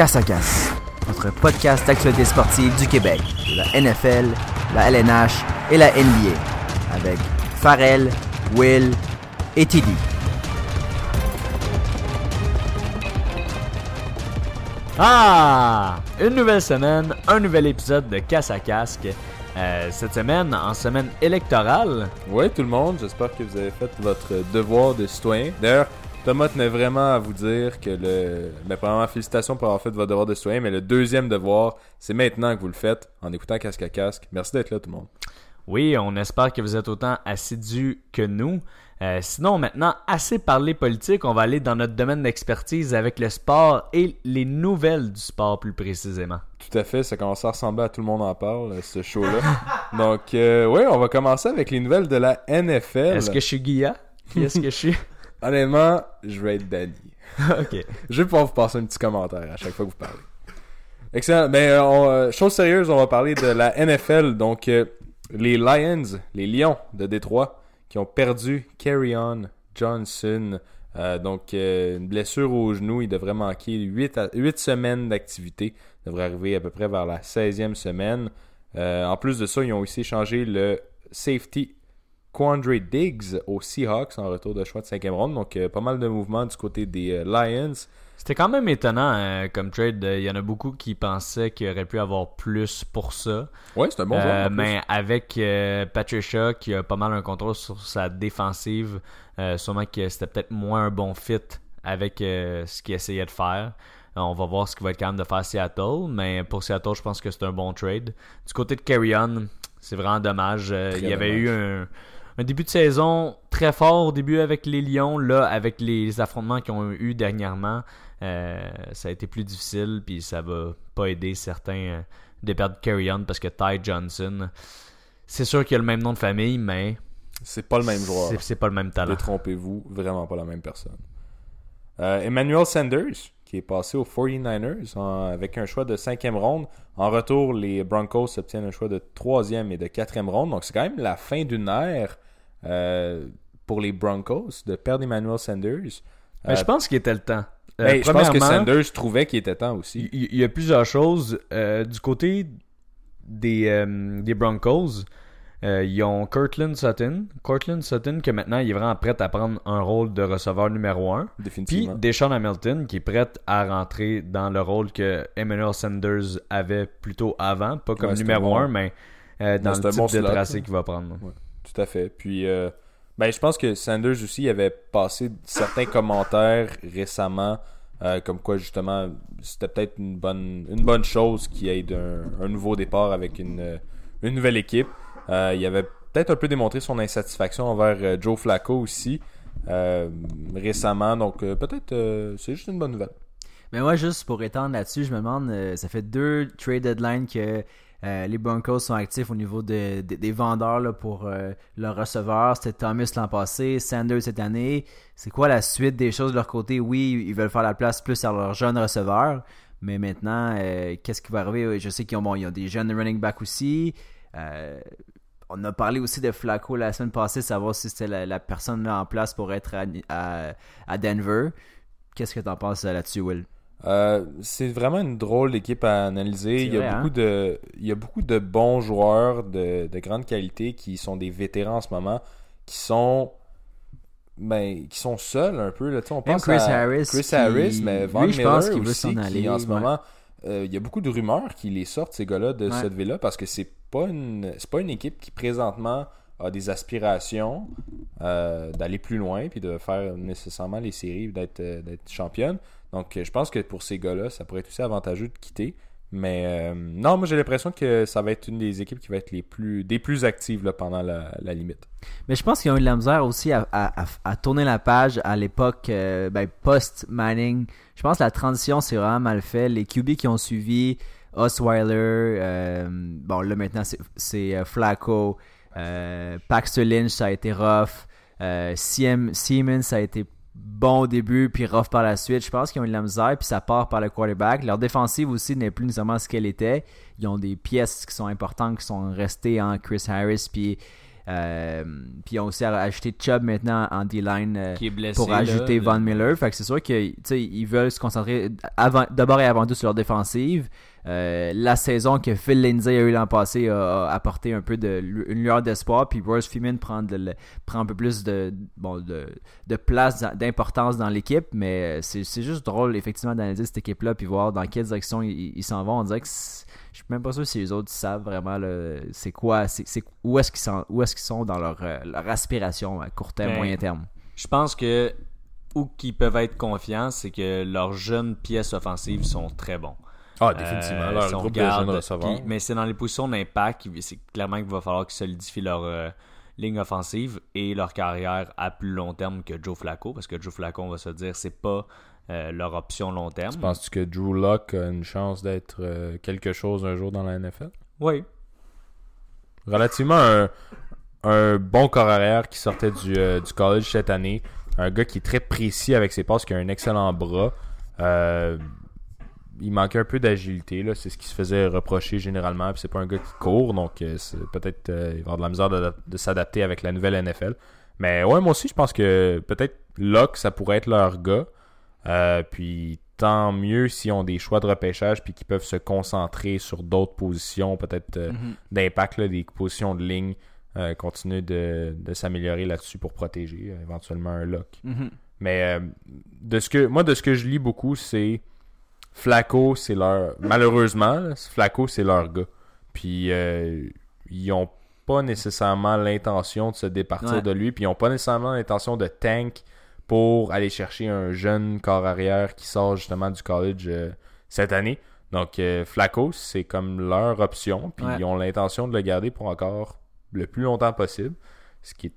Casse à casque, votre podcast d'actualité sportive du Québec, de la NFL, la LNH et la NBA, avec Farrell, Will et Tilly. Ah! Une nouvelle semaine, un nouvel épisode de Casse à casque. Cette semaine, en semaine électorale. Oui, tout le monde, j'espère que vous avez fait votre devoir de citoyen. D'ailleurs, Thomas tenait vraiment à vous dire que premièrement, félicitations pour avoir fait votre devoir de citoyen, mais le deuxième devoir, c'est maintenant que vous le faites en écoutant Casque à Casque. Merci d'être là, tout le monde. Oui, on espère que vous êtes autant assidus que nous. Sinon, maintenant, assez parlé politique, on va aller dans notre domaine d'expertise avec le sport et les nouvelles du sport plus précisément. Tout à fait, ça commence à ressembler à Tout le monde en parle, ce show-là. Donc, oui, on va commencer avec les nouvelles de la NFL. Est-ce que je suis Guilla? Est-ce que je suis... Honnêtement, je vais être Danny. OK. Je vais pouvoir vous passer un petit commentaire à chaque fois que vous parlez. Excellent. Ben, chose sérieuse, on va parler de la NFL. Donc, les Lions, les Lions de Détroit, qui ont perdu Kerryon Johnson. Une blessure au genou. Il devrait manquer 8 semaines d'activité. Il devrait arriver à peu près vers la 16e semaine. En plus de ça, ils ont aussi changé le safety Quandré Diggs aux Seahawks en retour de choix de 5e ronde. Donc, pas mal de mouvements du côté des Lions. C'était quand même étonnant comme trade. Il y en a beaucoup qui pensaient qu'il aurait pu avoir plus pour ça. Oui, c'est un bon joueur. Mais avec Patricia qui a pas mal un contrôle sur sa défensive, sûrement que c'était peut-être moins un bon fit avec ce qu'il essayait de faire. On va voir ce qu'il va être capable de faire à Seattle. Mais pour Seattle, je pense que c'est un bon trade. Du côté de Kerryon, c'est vraiment dommage. Il y avait eu un début de saison très fort au début avec les Lions, là avec les affrontements qu'ils ont eu dernièrement, ça a été plus difficile, puis ça va pas aider certains de perdre Kerryon parce que Ty Johnson, c'est sûr qu'il a le même nom de famille, mais c'est pas le même joueur, c'est pas le même talent. Ne trompez-vous, vraiment pas la même personne. Emmanuel Sanders, qui est passé aux 49ers avec un choix de 5e ronde. En retour, les Broncos obtiennent un choix de 3e et de 4e ronde. Donc c'est quand même la fin d'une ère pour les Broncos de perdre Emmanuel Sanders. Mais je pense qu'il était le temps. Je pense que Sanders trouvait qu'il était temps aussi. Il y a plusieurs choses. Du côté des Broncos, ils ont Courtland Sutton que maintenant il est vraiment prêt à prendre un rôle de receveur numéro 1. Puis Deshaun Hamilton qui est prêt à rentrer dans le rôle que Emmanuel Sanders avait plutôt avant, pas comme numéro 1, mais dans le type de tracé qu'il va prendre. Ouais. Tout à fait. Puis je pense que Sanders aussi avait passé certains commentaires récemment comme quoi justement c'était peut-être une bonne chose qu'il y ait un nouveau départ avec une nouvelle équipe. Il avait peut-être un peu démontré son insatisfaction envers Joe Flacco aussi récemment. Donc peut-être c'est juste une bonne nouvelle. Mais moi, juste pour étendre là-dessus, je me demande, ça fait 2 trade deadlines que les Broncos sont actifs au niveau des vendeurs là, pour leurs receveurs. C'était Thomas l'an passé, Sanders cette année. C'est quoi la suite des choses de leur côté? Oui, ils veulent faire la place plus à leurs jeunes receveurs. Mais maintenant, qu'est-ce qui va arriver? Je sais qu'ils ont des jeunes running back aussi. On a parlé aussi de Flacco la semaine passée, savoir si c'était la personne en place pour être à Denver. Qu'est-ce que t'en penses là-dessus, Will? C'est vraiment une drôle d'équipe à analyser. Il y a beaucoup de bons joueurs de grande qualité qui sont des vétérans en ce moment, qui sont seuls un peu. Là, on pense Chris Harris, mais Von Miller aussi, qui en ce moment... Il y a beaucoup de rumeurs qui les sortent, ces gars-là, de cette ville-là, parce que c'est pas une équipe qui présentement a des aspirations d'aller plus loin puis de faire nécessairement les séries, d'être championne. Donc je pense que pour ces gars-là, ça pourrait être aussi avantageux de quitter. Mais non, moi j'ai l'impression que ça va être une des équipes qui va être des plus actives là, pendant la limite. Mais je pense qu'ils ont eu de la misère aussi à tourner la page à l'époque post-Manning. Je pense que la transition c'est vraiment mal fait. Les QB qui ont suivi, Osweiler, là maintenant c'est Flacco, Paxton Lynch ça a été rough, Siemens ça a été bon au début, puis rough par la suite. Je pense qu'ils ont eu de la misère, puis ça part par le quarterback. Leur défensive aussi n'est plus nécessairement ce qu'elle était. Ils ont des pièces qui sont importantes, qui sont restées en Chris Harris, puis Puis on a aussi acheté Chubb maintenant en D-line qui est blessé, pour ajouter Von Miller. Fait que c'est sûr qu'ils veulent se concentrer d'abord et avant tout sur leur défensive. La saison que Phil Lindsay a eu l'an passé a apporté un peu une lueur d'espoir. Puis Bruce Femin prend un peu plus de place, d'importance dans l'équipe. Mais c'est juste drôle effectivement d'analyser cette équipe-là puis voir dans quelle direction ils s'en vont. On dirait que je suis même pas sûr si les autres savent vraiment c'est quoi, où est-ce qu'ils sont dans leur aspiration à court terme, moyen terme. Je pense que où qu'ils peuvent être confiants, c'est que leurs jeunes pièces offensives sont très bons. Ah, définitivement. Leur si groupe de jeunes receveurs. Mais c'est dans les positions d'impact, c'est clairement qu'il va falloir qu'ils solidifient leur ligne offensive et leur carrière à plus long terme que Joe Flacco, parce que Joe Flacco, on va se dire, c'est pas leur option long terme. Tu penses-tu que Drew Lock a une chance d'être quelque chose un jour dans la NFL? Oui. Relativement un bon corps arrière qui sortait du college cette année. Un gars qui est très précis avec ses passes, qui a un excellent bras. Il manquait un peu d'agilité, là. C'est ce qui se faisait reprocher généralement. Puis c'est pas un gars qui court, donc c'est, peut-être il va avoir de la misère de s'adapter avec la nouvelle NFL. Mais ouais, moi aussi, je pense que peut-être Lock, ça pourrait être leur gars. Puis tant mieux s'ils ont des choix de repêchage puis qu'ils peuvent se concentrer sur d'autres positions peut-être d'impact, là, des positions de ligne, continuer de s'améliorer là-dessus pour protéger éventuellement un Lock. Mais de ce que je lis beaucoup, c'est Flacco, c'est leur... Malheureusement, là, Flacco, c'est leur gars. Puis ils ont pas nécessairement l'intention de se départir de lui, puis ils ont pas nécessairement l'intention de tank pour aller chercher un jeune corps arrière qui sort justement du college cette année. Donc, Flacco, c'est comme leur option. Puis, ils ont l'intention de le garder pour encore le plus longtemps possible. Ce qui est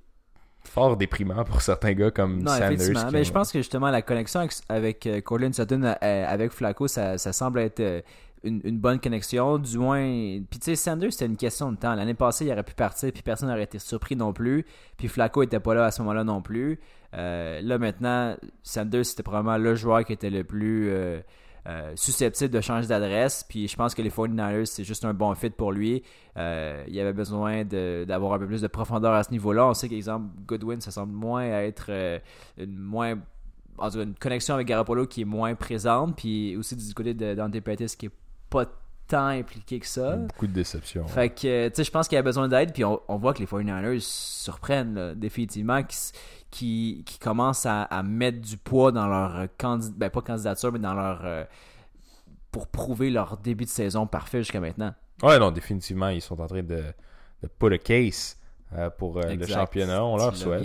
fort déprimant pour certains gars comme Sanders. Mais je pense que justement, la connexion avec Courtland Sutton, avec Flacco, ça semble être... Une bonne connexion, du moins. Puis tu sais, Sanders, c'était une question de temps. L'année passée, il aurait pu partir, puis personne n'aurait été surpris non plus. Puis Flacco était pas là à ce moment-là non plus. Là, maintenant, Sanders, c'était probablement le joueur qui était le plus susceptible de changer d'adresse. Puis je pense que les 49ers, c'est juste un bon fit pour lui. Il avait besoin d'avoir un peu plus de profondeur à ce niveau-là. On sait qu'exemple, Goodwin, ça semble moins être une connexion avec Garoppolo qui est moins présente. Puis aussi du côté d'Ante Pettis qui est pas tant impliqué que ça. Beaucoup de déception. Fait que, tu sais, je pense qu'il y a besoin d'aide, puis on voit que les 49ers surprennent, là, définitivement, qui commencent à mettre du poids dans leur candidature, mais dans leur... pour prouver leur début de saison parfait jusqu'à maintenant. Ouais, non, définitivement, ils sont en train de put a case pour le championnat, on leur souhaite.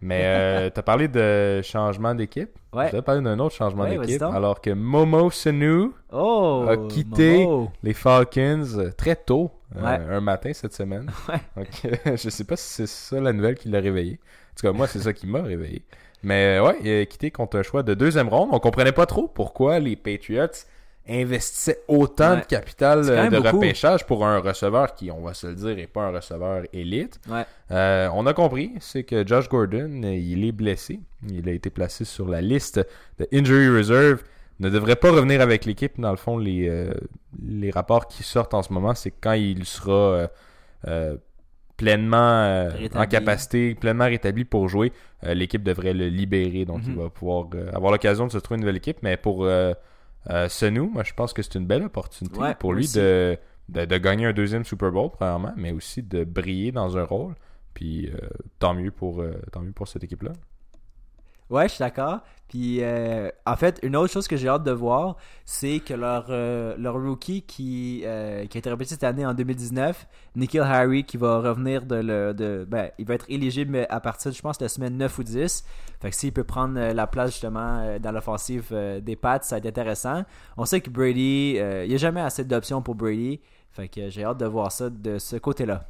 Mais t'as parlé de changement d'équipe. Ouais. T'as parlé d'un autre changement d'équipe. Alors que Momo Senou a quitté les Falcons très tôt, un matin cette semaine. Donc, je sais pas si c'est ça la nouvelle qui l'a réveillé. En tout cas, moi, c'est ça qui m'a réveillé. Mais ouais, il a quitté contre un choix de 2e ronde. On comprenait pas trop pourquoi les Patriots investissait autant de capital de repêchage pour un receveur qui, on va se le dire, n'est pas un receveur élite. On a compris, c'est que Josh Gordon, il est blessé. Il a été placé sur la liste de Injury Reserve. Il ne devrait pas revenir avec l'équipe. Dans le fond, les rapports qui sortent en ce moment, c'est quand il sera pleinement en capacité, pleinement rétabli pour jouer, l'équipe devrait le libérer. Donc, il va pouvoir avoir l'occasion de se trouver une nouvelle équipe. Mais pour... Senou, moi je pense que c'est une belle opportunité pour lui de gagner un 2e Super Bowl premièrement, mais aussi de briller dans un rôle, puis tant mieux pour cette équipe-là. Ouais, je suis d'accord. Puis en fait, une autre chose que j'ai hâte de voir, c'est que leur rookie qui a été répété cette année en 2019, Nikhil Harry, qui va revenir il va être éligible à partir de, je pense, la semaine 9 ou 10. Fait que s'il peut prendre la place justement dans l'offensive des Pats, ça va être intéressant. On sait que Brady, il n'y a jamais assez d'options pour Brady. Fait que j'ai hâte de voir ça de ce côté-là.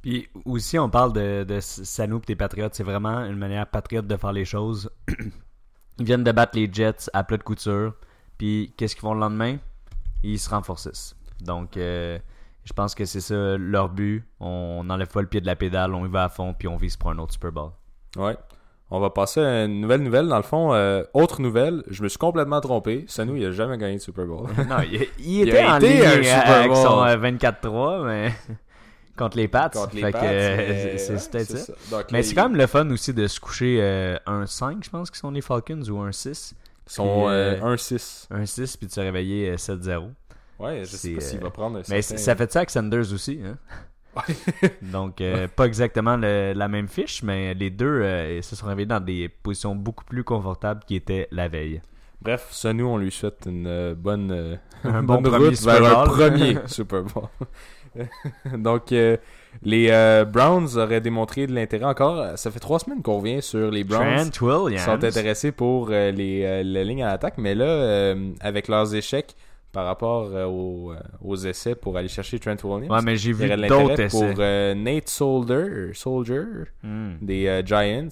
Puis aussi, on parle de Sanouk des Patriotes. C'est vraiment une manière patriote de faire les choses. Ils viennent de battre les Jets à plat de couture. Puis qu'est-ce qu'ils font le lendemain? Ils se renforcent. Donc, je pense que c'est ça leur but. On n'enlève pas le pied de la pédale, on y va à fond, puis on vise pour un autre Super Bowl. Ouais. On va passer à une nouvelle. Dans le fond, autre nouvelle. Je me suis complètement trompé. Sanou, il n'a jamais gagné de Super Bowl. Non, il était en ligne avec son 24-3, mais... Contre les Pats. Contre les Pats. C'est peut-être ça. Donc, mais c'est quand même le fun aussi de se coucher 1-5, je pense, qui sont les Falcons, ou 1-6. Ils sont 1-6. 1-6, puis de se réveiller 7-0. Ouais, je sais pas s'il va prendre un certain... Mais ça fait ça avec Sanders aussi, hein? Donc, pas exactement la même fiche, mais les deux se sont réveillés dans des positions beaucoup plus confortables qu'ils étaient la veille. Bref, Senou, on lui souhaite une bonne, bonne route vers un premier Super Bowl. Donc, les Browns auraient démontré de l'intérêt encore. Ça fait 3 semaines qu'on revient sur les Browns. Ils sont intéressés pour les lignes à l'attaque, mais là, avec leurs échecs... par rapport aux essais pour aller chercher Trent Williams. Ouais, mais j'ai vu d'autres essais. Pour Nate Soldier des Giants.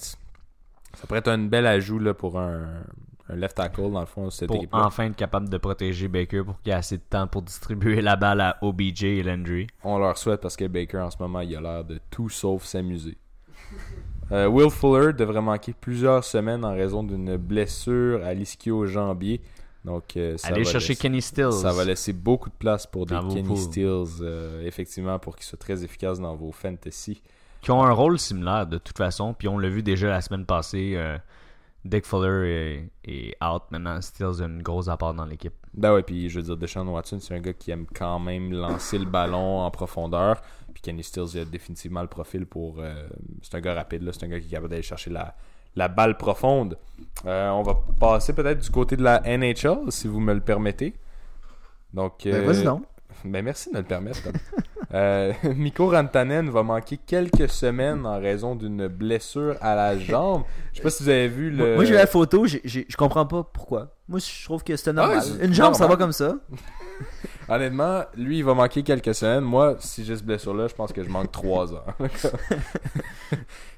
Ça pourrait être une belle ajout là, pour un left tackle, dans le fond, cette équipe. Pour enfin être capable de protéger Baker pour qu'il y ait assez de temps pour distribuer la balle à OBJ et Landry. On leur souhaite parce que Baker, en ce moment, il a l'air de tout sauf s'amuser. Will Fuller devrait manquer plusieurs semaines en raison d'une blessure à l'ischio-jambier. Donc, allez chercher Kenny Stills. Ça va laisser beaucoup de place pour des Kenny pool. Stills, effectivement, pour qu'ils soient très efficaces dans vos fantasy. Qui ont un rôle similaire, de toute façon. Puis on l'a vu déjà la semaine passée. Dick Fuller est out. Maintenant, Stills a une grosse apport dans l'équipe. Ben ouais, puis je veux dire, Deshaun Watson, c'est un gars qui aime quand même lancer le ballon en profondeur. Puis Kenny Stills, il a définitivement le profil pour... c'est un gars rapide, là. C'est un gars qui est capable d'aller chercher la balle profonde. On va passer peut-être du côté de la NHL, si vous me le permettez. Donc, ben vas-y donc. Ben merci de me le permettre. Mikko Rantanen va manquer quelques semaines en raison d'une blessure à la jambe. Je sais pas si vous avez vu le... Moi j'ai vu la photo, je comprends pas pourquoi. Moi je trouve que c'était normal. Ah, une jambe, normal. Ça va comme ça. Honnêtement, lui, il va manquer quelques semaines. Moi, si j'ai ce blessure-là, je pense que je manque 3 heures.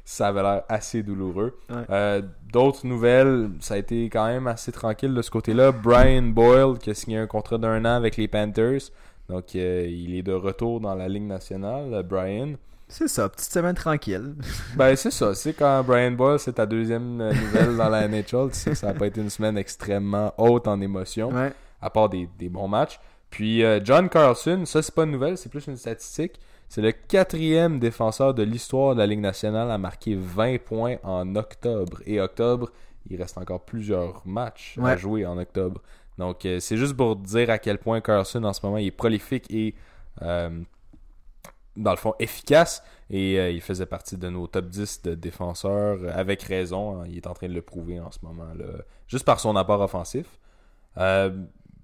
Ça avait l'air assez douloureux. Ouais. D'autres nouvelles, ça a été quand même assez tranquille de ce côté-là. Brian Boyle qui a signé un contrat d'1 an avec les Panthers. Donc, il est de retour dans la Ligue nationale, Brian. C'est ça, petite semaine tranquille. Ben, c'est ça. C'est quand Brian Boyle, c'est ta deuxième nouvelle dans la NHL. Tu sais, ça n'a pas été une semaine extrêmement haute en émotion, ouais. À part des bons matchs. Puis John Carlson, ça c'est pas une nouvelle, c'est plus une statistique. C'est le 4e défenseur de l'histoire de la Ligue nationale à marquer 20 points en octobre. Et octobre, il reste encore plusieurs matchs à jouer en octobre. Donc c'est juste pour dire à quel point Carlson en ce moment il est prolifique et dans le fond efficace. Et il faisait partie de nos top 10 de défenseurs avec raison. Hein. Il est en train de le prouver en ce moment là, juste par son apport offensif.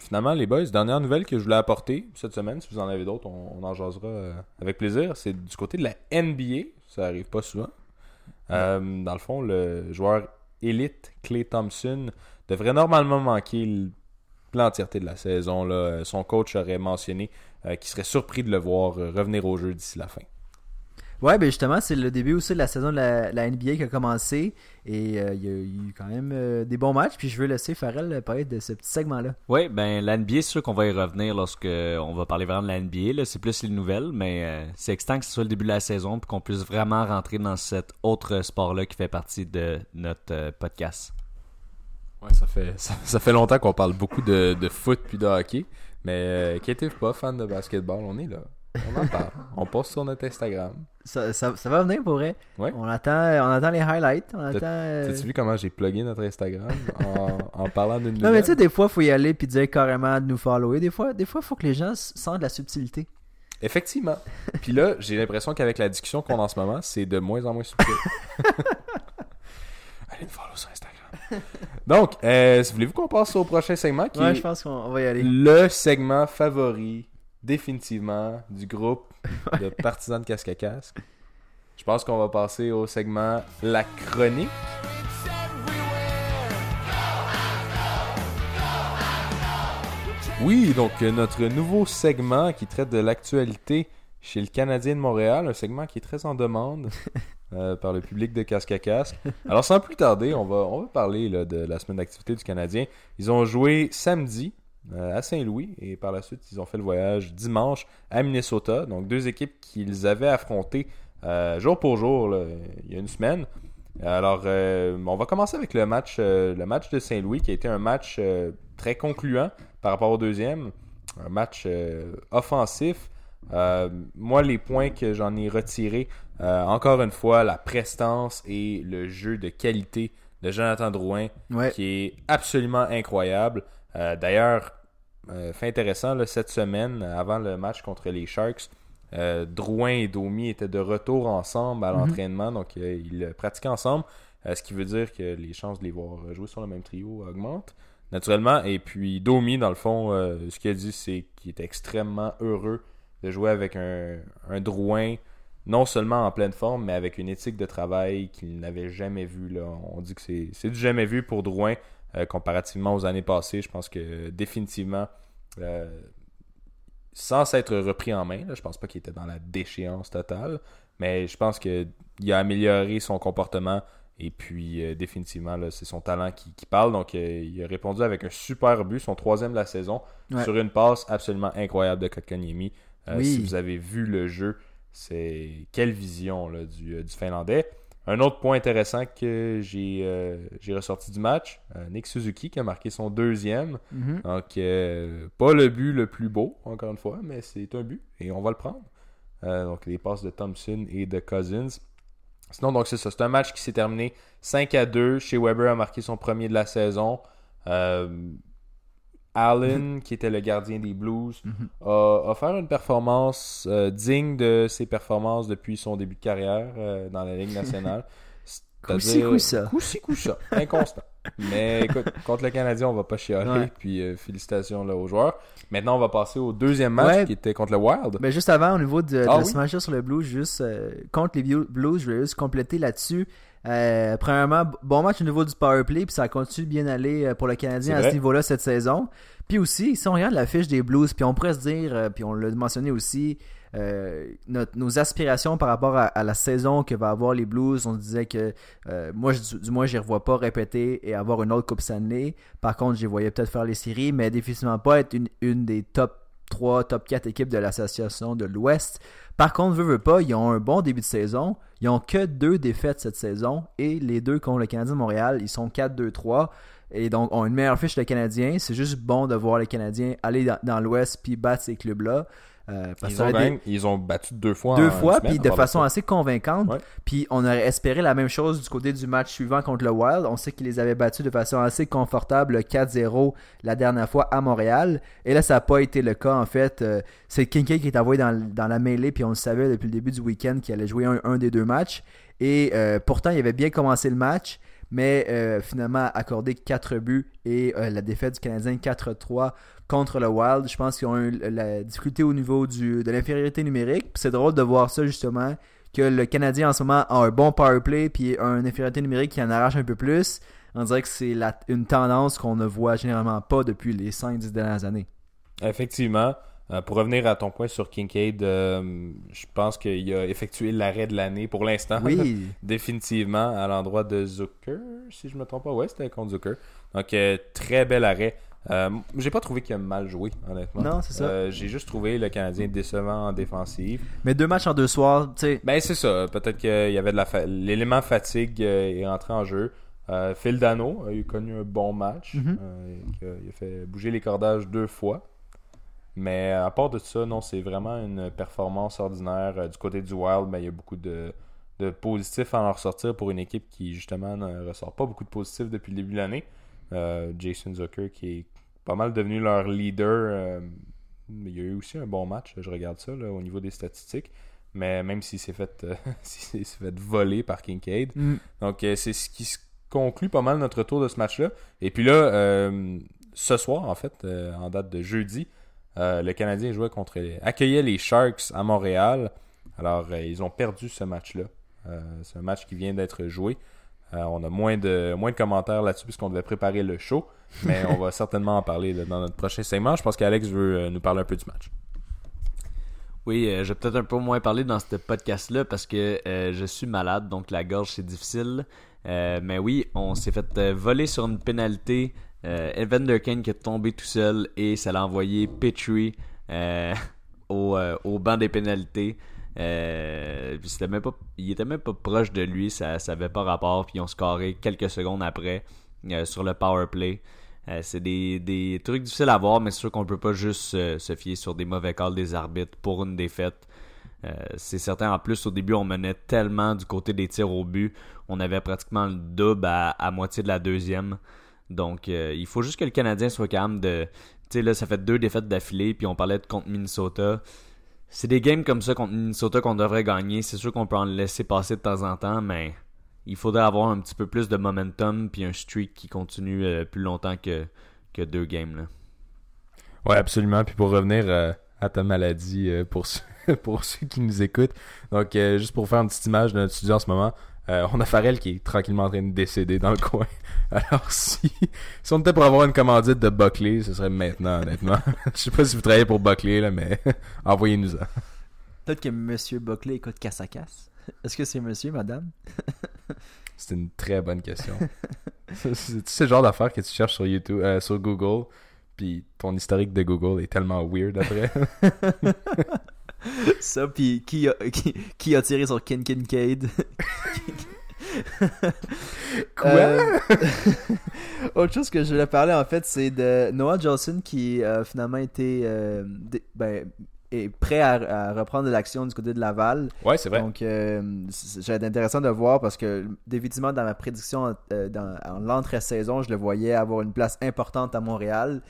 Finalement, les boys, dernière nouvelle que je voulais apporter cette semaine, si vous en avez d'autres, on en jasera avec plaisir. C'est du côté de la NBA, ça arrive pas souvent. Dans le fond, le joueur élite Klay Thompson devrait normalement manquer l'entièreté de la saison. Là. Son coach aurait mentionné qu'il serait surpris de le voir revenir au jeu d'ici la fin. Ouais, ben justement, c'est le début aussi de la saison de la NBA qui a commencé et il y a eu quand même des bons matchs. Puis je veux laisser Farrell parler de ce petit segment-là. Oui, ben la NBA, c'est sûr qu'on va y revenir lorsqu'on va parler vraiment de la NBA. Là. C'est plus les nouvelles, mais c'est excitant que ce soit le début de la saison et qu'on puisse vraiment rentrer dans cet autre sport-là qui fait partie de notre podcast. Ouais, ça fait longtemps qu'on parle beaucoup de foot puis de hockey, mais inquiétez-vous pas, fan de basketball, on est là. On en parle. On poste sur notre Instagram. Ça va venir pour vrai. Ouais. On attend les highlights. T'as-tu vu comment j'ai plugué notre Instagram en parlant d'une nouvelle? Non, mais tu sais, des fois, il faut y aller et dire carrément de nous follower. Des fois, il faut que les gens sentent la subtilité. Effectivement. Puis là, j'ai l'impression qu'avec la discussion qu'on a en ce moment, c'est de moins en moins subtil. Allez nous follow sur Instagram. Donc, voulez-vous qu'on passe au prochain segment? Je pense qu'on va y aller. Le segment favori... définitivement du groupe de partisans de Casse à casque. Je pense qu'on va passer au segment La Chronique. Oui, donc notre nouveau segment qui traite de l'actualité chez le Canadien de Montréal, un segment qui est très en demande par le public de Casse à casque. Alors sans plus tarder, on va parler là, de la semaine d'activité du Canadien. Ils ont joué samedi à Saint-Louis et par la suite ils ont fait le voyage dimanche à Minnesota, donc 2 équipes qu'ils avaient affrontées jour pour jour là, il y a une semaine. Alors on va commencer avec le match de Saint-Louis qui a été un match très concluant par rapport au deuxième, un match offensif Moi, les points que j'en ai retirés, encore une fois, la prestance et le jeu de qualité de Jonathan Drouin, ouais, qui est absolument incroyable. D'ailleurs, fait intéressant, là, cette semaine, avant le match contre les Sharks, Drouin et Domi étaient de retour ensemble à l'entraînement, donc ils pratiquaient ensemble, ce qui veut dire que les chances de les voir jouer sur le même trio augmentent, naturellement. Et puis Domi, dans le fond, ce qu'il a dit, c'est qu'il était extrêmement heureux de jouer avec un Drouin, non seulement en pleine forme, mais avec une éthique de travail qu'il n'avait jamais vue, là. On dit que c'est du jamais vu pour Drouin, comparativement aux années passées. Je pense que définitivement, sans s'être repris en main, là, je pense pas qu'il était dans la déchéance totale, mais je pense qu'il a amélioré son comportement et puis définitivement, là, c'est son talent qui parle. Donc, il a répondu avec un super but, son 3e de la saison, sur une passe absolument incroyable de Kotkaniemi. Si vous avez vu le jeu, c'est quelle vision, là, du Finlandais. Un autre point intéressant que j'ai ressorti du match, Nick Suzuki qui a marqué son 2e. Donc, pas le but le plus beau, encore une fois, mais c'est un but et on va le prendre. Donc, les passes de Thompson et de Cousins. Sinon, donc c'est ça. C'est un match qui s'est terminé 5-2. Shea Weber a marqué son 1er de la saison. Allen, qui était le gardien des Blues, a offert une performance digne de ses performances depuis son début de carrière dans la Ligue nationale. Coup-ci, coup-ça. Inconstant. Mais écoute, contre le Canadien, on va pas chialer. Puis félicitations là, aux joueurs. Maintenant, on va passer au 2e match qui était contre le Wild. Mais juste avant, au niveau de ce match-là sur le Blues, juste contre les Blues, je voulais juste compléter là-dessus. Premièrement, bon match au niveau du power play, puis ça continue de bien aller pour le Canadien à ce niveau-là cette saison. Puis aussi, si on regarde la fiche des Blues, puis on pourrait se dire, puis on l'a mentionné aussi, nos aspirations par rapport à la saison que va avoir les Blues, on disait que moi, du moins, je ne les revois pas répéter et avoir une autre Coupe Stanley. Par contre, je les voyais peut-être faire les séries, mais définitivement pas être une des top 3, top 4 équipes de l'association de l'Ouest. Par contre, veut pas, ils ont un bon début de saison. Ils n'ont que 2 défaites cette saison et les 2 contre le Canadien de Montréal, ils sont 4-2-3 et donc ont une meilleure fiche que le Canadien. C'est juste bon de voir les Canadiens aller dans l'Ouest puis battre ces clubs-là. Ils ont battu 2 fois. 2 fois, puis de façon assez convaincante. Puis on aurait espéré la même chose du côté du match suivant contre le Wild. On sait qu'ils les avaient battus de façon assez confortable 4-0 la dernière fois à Montréal. Et là, ça n'a pas été le cas en fait. C'est Kinkaid qui est envoyé dans la mêlée, puis on le savait depuis le début du week-end qu'il allait jouer un des 2 matchs. Et pourtant, il avait bien commencé le match. Mais finalement, accordé 4 buts et la défaite du Canadien 4-3 contre le Wild. Je pense qu'ils ont eu la difficulté au niveau de l'infériorité numérique. Puis c'est drôle de voir ça justement, que le Canadien en ce moment a un bon power play puis une infériorité numérique qui en arrache un peu plus. On dirait que c'est une tendance qu'on ne voit généralement pas depuis les 5-10 dernières années. Effectivement. Pour revenir à ton point sur Kinkaid, je pense qu'il a effectué l'arrêt de l'année pour l'instant, définitivement, à l'endroit de Zucker, si je ne me trompe pas. Ouais, c'était contre Zucker. Donc, très bel arrêt. J'ai pas trouvé qu'il a mal joué, honnêtement. Non, c'est ça. J'ai juste trouvé le Canadien décevant en défensive. Mais 2 matchs en 2 soirs, tu sais. Ben, c'est ça. Peut-être qu'il y avait l'élément fatigue est rentré en jeu. Phil Dano a connu un bon match. Il a fait bouger les cordages 2 fois. Mais à part de ça, non, c'est vraiment une performance ordinaire. Du côté du Wild, ben, il y a beaucoup de positifs à en ressortir pour une équipe qui, justement, ne ressort pas beaucoup de positifs depuis le début de l'année. Jason Zucker, qui est pas mal devenu leur leader. Il y a eu aussi un bon match, je regarde ça là, au niveau des statistiques. Mais même s'il s'est fait voler par Kinkaid. Donc, c'est ce qui conclut pas mal notre tour de ce match-là. Et puis là, ce soir, en fait, en date de jeudi, le Canadien jouait accueillait les Sharks à Montréal. Alors, ils ont perdu ce match-là. C'est un match qui vient d'être joué. On a moins de commentaires là-dessus puisqu'on devait préparer le show. Mais on va certainement en parler là, dans notre prochain segment. Je pense qu'Alex veut nous parler un peu du match. Oui, je vais peut-être un peu moins parler dans ce podcast-là parce que je suis malade. Donc, la gorge, c'est difficile. Mais oui, on s'est fait voler sur une pénalité. Evander Kane qui est tombé tout seul et ça l'a envoyé Petrie au banc des pénalités. Puis il était même pas proche de lui, ça avait pas rapport. Puis ils ont scoré quelques secondes après sur le power play. C'est des trucs difficiles à voir, mais c'est sûr qu'on ne peut pas juste se fier sur des mauvais calls des arbitres pour une défaite. C'est certain, en plus, au début, on menait tellement du côté des tirs au but. On avait pratiquement le double à moitié de la deuxième. Donc, il faut juste que le Canadien soit capable de... Tu sais, là, ça fait 2 défaites d'affilée, puis on parlait de contre Minnesota. C'est des games comme ça contre Minnesota qu'on devrait gagner. C'est sûr qu'on peut en laisser passer de temps en temps, mais il faudrait avoir un petit peu plus de momentum, puis un streak qui continue plus longtemps que 2 games, là. Ouais, absolument. Puis pour revenir... à ta maladie pour ceux qui nous écoutent. Donc, juste pour faire une petite image de notre studio en ce moment, on a Farrell qui est tranquillement en train de décéder dans le coin. Alors, si on était pour avoir une commandite de Buckley, ce serait maintenant, honnêtement. Je sais pas si vous travaillez pour Buckley, là, mais envoyez-nous-en. Peut-être que Monsieur Buckley écoute Casse à casque. Est-ce que c'est monsieur, madame? C'est une très bonne question. C'est ce genre d'affaires que tu cherches sur YouTube, sur Google. Puis ton historique de Google est tellement weird après. Ça, puis qui a tiré sur Kinkaid? Quoi? Autre chose que je voulais parler, en fait, c'est de Noah Johnson qui a finalement été est prêt à reprendre de l'action du côté de Laval. Ouais, c'est vrai. Donc, ça va être intéressant de voir parce que, définitivement, dans ma prédiction en l'entre-saison, je le voyais avoir une place importante à Montréal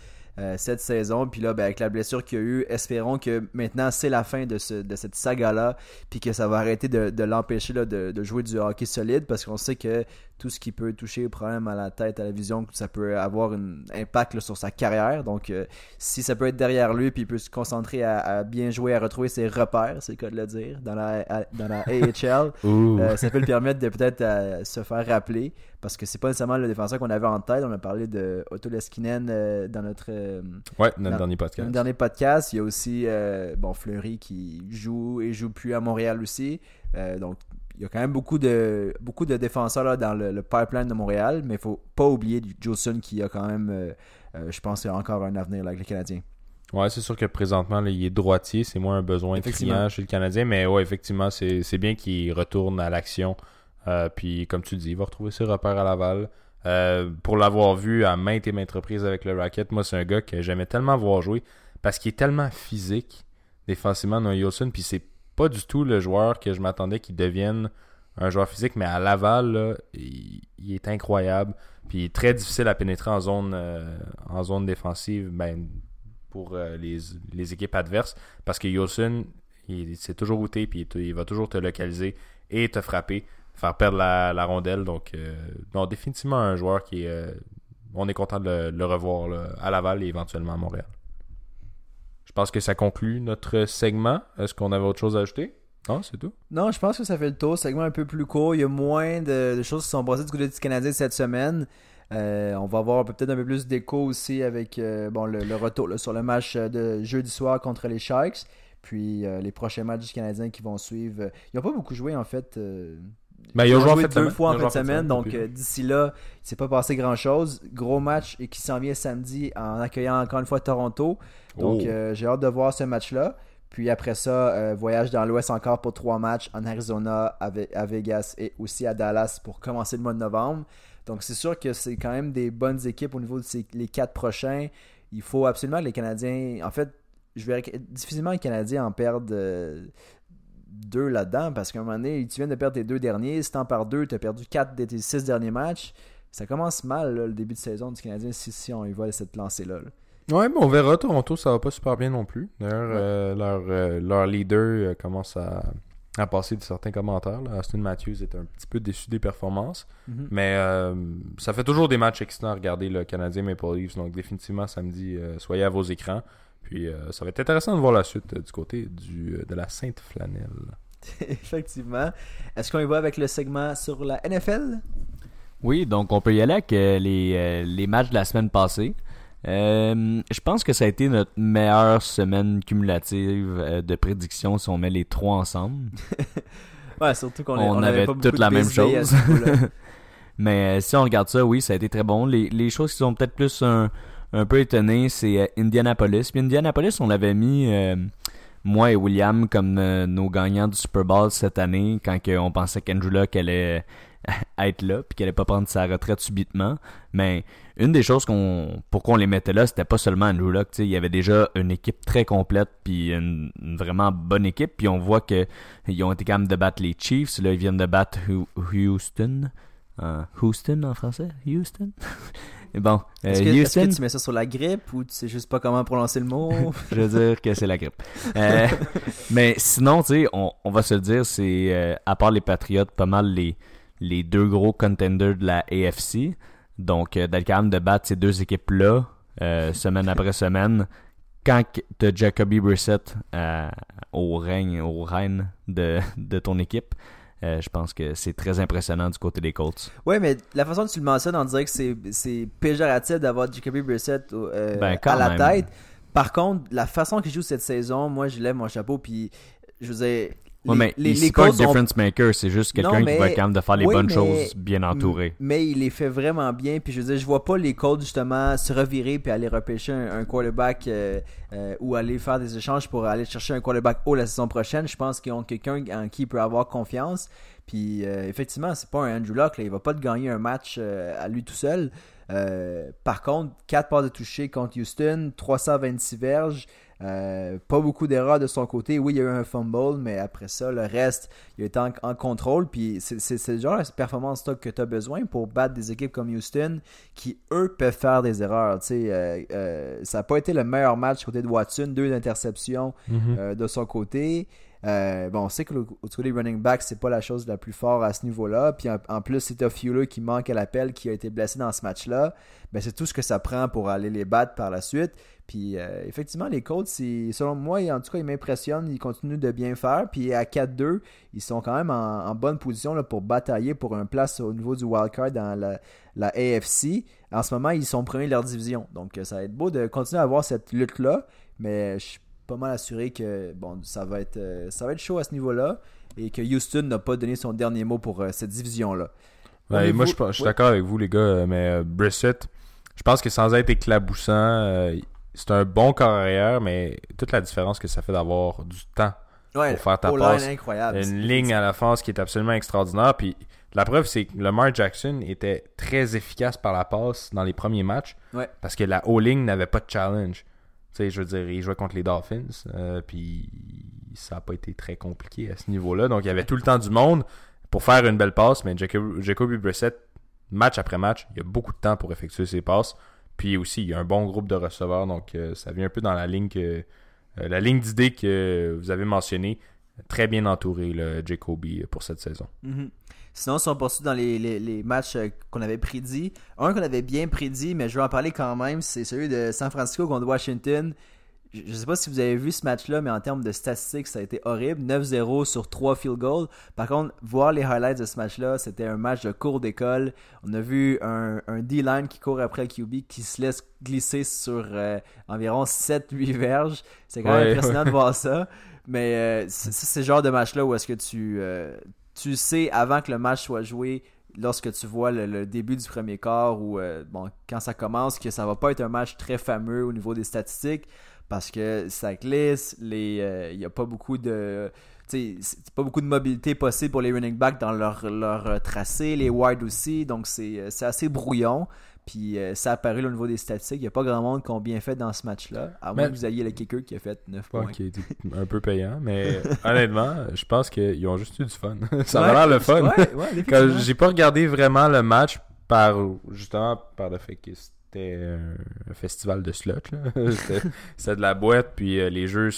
cette saison. Puis là, avec la blessure qu'il y a eu, espérons que maintenant, c'est la fin de cette saga-là puis que ça va arrêter de l'empêcher là, de jouer du hockey solide parce qu'on sait que tout ce qui peut toucher problème à la tête, à la vision, ça peut avoir un impact là, sur sa carrière. Donc, si ça peut être derrière lui puis il peut se concentrer à bien jouer, à retrouver ses repères, c'est le cas de le dire, dans la AHL, ça peut le permettre de peut-être se faire rappeler parce que c'est pas nécessairement le défenseur qu'on avait en tête. On a parlé de Otto Leskinen dans notre... dernier podcast. Notre dernier podcast. Il y a aussi Fleury qui joue plus à Montréal aussi. Donc, il y a quand même beaucoup de défenseurs là, dans le pipeline de Montréal, mais il ne faut pas oublier Johnson qui a quand même, je pense, encore un avenir là, avec les Canadiens. Ouais, c'est sûr que présentement, là, il est droitier, c'est moins un besoin criant chez le Canadien, mais ouais, effectivement, c'est bien qu'il retourne à l'action. Puis, comme tu dis, il va retrouver ses repères à Laval. Pour l'avoir vu à maintes et maintes reprises avec le Rocket, moi, c'est un gars que j'aimais tellement voir jouer parce qu'il est tellement physique défensivement, Noah Johnson, puis c'est pas du tout le joueur que je m'attendais qu'il devienne un joueur physique, mais à Laval, là, il est incroyable. Puis il est très difficile à pénétrer en zone défensive pour les équipes adverses parce que Johnson, il s'est toujours outé puis il va toujours te localiser et te frapper, faire perdre la rondelle. Donc, non, définitivement un joueur qui est... on est content de le revoir là, à Laval et éventuellement à Montréal. Je pense que ça conclut notre segment. Est-ce qu'on avait autre chose à ajouter? Non, c'est tout? Non, je pense que ça fait le tour. Segment un peu plus court. Il y a moins de choses qui sont passées du côté du Canadien cette semaine. On va avoir peut-être un peu plus d'écho aussi avec le retour là, sur le match de jeudi soir contre les Sharks. Puis les prochains matchs du Canadien qui vont suivre. Ils n'ont pas beaucoup joué en fait. Ils ont joué 2 fois en fin de semaine. Donc d'ici là, il ne s'est pas passé grand-chose. Gros match et qui s'en vient samedi en accueillant encore une fois Toronto. Donc, j'ai hâte de voir ce match-là. Puis après ça, voyage dans l'Ouest encore pour 3 matchs en Arizona, à Vegas et aussi à Dallas pour commencer le mois de novembre. Donc, c'est sûr que c'est quand même des bonnes équipes au niveau de les 4 prochains. Il faut absolument que les Canadiens... En fait, je verrais difficilement les Canadiens en perdent 2 là-dedans parce qu'à un moment donné, tu viens de perdre tes 2 derniers. Si t'en perds 2, t'as perdu 4 de tes 6 derniers matchs. Ça commence mal, là, le début de saison du Canadien si on y va à cette lancée-là. Là. Ouais, mais on verra. Toronto, ça va pas super bien non plus. D'ailleurs, leur leader commence à passer de certains commentaires. Là. Austin Matthews est un petit peu déçu des performances. Mm-hmm. Mais ça fait toujours des matchs excitants à regarder le Canadien Maple Leafs. Donc, définitivement, samedi, soyez à vos écrans. Puis, ça va être intéressant de voir la suite du côté de la Sainte-Flanelle. Effectivement. Est-ce qu'on y va avec le segment sur la NFL? Oui, donc on peut y aller avec les matchs de la semaine passée. Je pense que ça a été notre meilleure semaine cumulative de prédiction si on met les 3 ensemble. Ouais, surtout qu'on avait pas toute la même chose. Mais si on regarde ça, oui, ça a été très bon. Les choses qui sont peut-être plus un peu étonnées, c'est Indianapolis. Puis Indianapolis, on l'avait mis, moi et William, comme nos gagnants du Super Bowl cette année, quand on pensait qu'Andrew Luck allait être là puis qu'elle n'allait pas prendre sa retraite subitement. Mais une des choses pourquoi on les mettait là, c'était pas seulement Drew Lock. Il y avait déjà une équipe très complète puis une vraiment bonne équipe. Puis on voit qu'ils ont été capables de battre les Chiefs. Là, ils viennent de battre Houston. Houston en français? Houston? Bon, est-ce que tu mets ça sur la grippe ou tu sais juste pas comment prononcer le mot? Je veux dire que c'est la grippe. Mais sinon, tu sais, on va se le dire, c'est à part les Patriots, pas mal les deux gros contenders de la AFC. Donc, d'être capable de battre ces deux équipes-là, semaine après semaine, quand tu as Jacoby Brissett au règne de ton équipe. Je pense que c'est très impressionnant du côté des Colts. Oui, mais la façon dont tu le mentionnes, on dirait que c'est péjoratif d'avoir Jacoby Brissett à la tête. Par contre, la façon qu'il joue cette saison, moi, je lève mon chapeau. Puis, je veux dire, c'est pas un difference maker, c'est juste quelqu'un qui va être capable de faire les bonnes choses bien entouré. Mais il les fait vraiment bien. Puis, je veux dire, je vois pas les Colts justement se revirer puis aller repêcher un quarterback ou aller faire des échanges pour aller chercher un quarterback haut la saison prochaine. Je pense qu'ils ont quelqu'un en qui ils peuvent avoir confiance. Puis, effectivement, c'est pas un Andrew Luck. Là, il va pas te gagner un match à lui tout seul. Par contre, 4 passes de toucher contre Houston, 326 verges. Pas beaucoup d'erreurs de son côté. Oui, il y a eu un fumble, mais après ça, le reste, il est en contrôle. Puis c'est le genre de performance que tu as besoin pour battre des équipes comme Houston qui, eux, peuvent faire des erreurs. Ça n'a pas été le meilleur match côté de Watson. 2 interceptions de son côté. On sait que au-dessus des running backs, c'est pas la chose la plus forte à ce niveau-là. Puis en plus, c'est un Fuller qui manque à l'appel, qui a été blessé dans ce match-là. Ben, c'est tout ce que ça prend pour aller les battre par la suite. Puis effectivement, les Colts, selon moi, en tout cas, ils m'impressionnent. Ils continuent de bien faire. Puis à 4-2, ils sont quand même en bonne position là, pour batailler pour une place au niveau du wildcard dans la AFC. En ce moment, ils sont premiers de leur division. Donc ça va être beau de continuer à avoir cette lutte-là. Mais je suis pas mal assuré que ça va être chaud à ce niveau-là et que Houston n'a pas donné son dernier mot pour cette division-là. Ouais, moi, je suis d'accord avec vous, les gars, mais Brissett, je pense que sans être éclaboussant, c'est un bon corps arrière, mais toute la différence que ça fait d'avoir du temps pour faire ta passe. Incroyable, une ligne à l'offense qui est absolument extraordinaire. Puis la preuve, c'est que Lamar Jackson était très efficace par la passe dans les premiers matchs parce que la O-line n'avait pas de challenge. Tu sais, je veux dire, il jouait contre les Dolphins, puis ça n'a pas été très compliqué à ce niveau-là. Donc, il y avait tout le temps du monde pour faire une belle passe, mais Jacoby Brissett, match après match, il y a beaucoup de temps pour effectuer ses passes. Puis aussi, il y a un bon groupe de receveurs, donc ça vient un peu dans la ligne d'idée que vous avez mentionnée. Très bien entouré, le Jacoby, pour cette saison. Mm-hmm. Sinon, si on poursuit dans les matchs qu'on avait prédits, un qu'on avait bien prédit, mais je veux en parler quand même, c'est celui de San Francisco contre Washington. Je ne sais pas si vous avez vu ce match-là, mais en termes de statistiques, ça a été horrible. 9-0 sur 3 field goals. Par contre, voir les highlights de ce match-là, c'était un match de cours d'école. On a vu un D-line qui court après le QB qui se laisse glisser sur environ 7-8 verges. C'est quand même impressionnant de voir ça. Mais c'est le genre de match-là où est-ce que tu sais avant que le match soit joué, lorsque tu vois le début du premier quart ou quand ça commence, que ça va pas être un match très fameux au niveau des statistiques parce que ça glisse, il n'y a pas beaucoup de... C'est pas beaucoup de mobilité possible pour les running backs dans leur tracé, les wide aussi, donc c'est assez brouillon. Puis ça a apparu là, au niveau des statistiques. Il n'y a pas grand monde qui ont bien fait dans ce match-là. À moins que vous ayez le kicker qui a fait 9 points. Qui a été un peu payant, mais honnêtement, je pense qu'ils ont juste eu du fun. Ça a l'air le fun. Ouais, quand j'ai pas regardé vraiment le match par le fait que c'était un festival de slots. C'était de la boîte, puis les jeux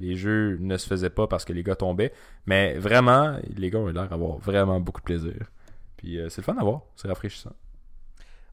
ne se faisaient pas parce que les gars tombaient. Mais vraiment, les gars ont l'air d'avoir vraiment beaucoup de plaisir. Puis c'est le fun à voir. C'est rafraîchissant.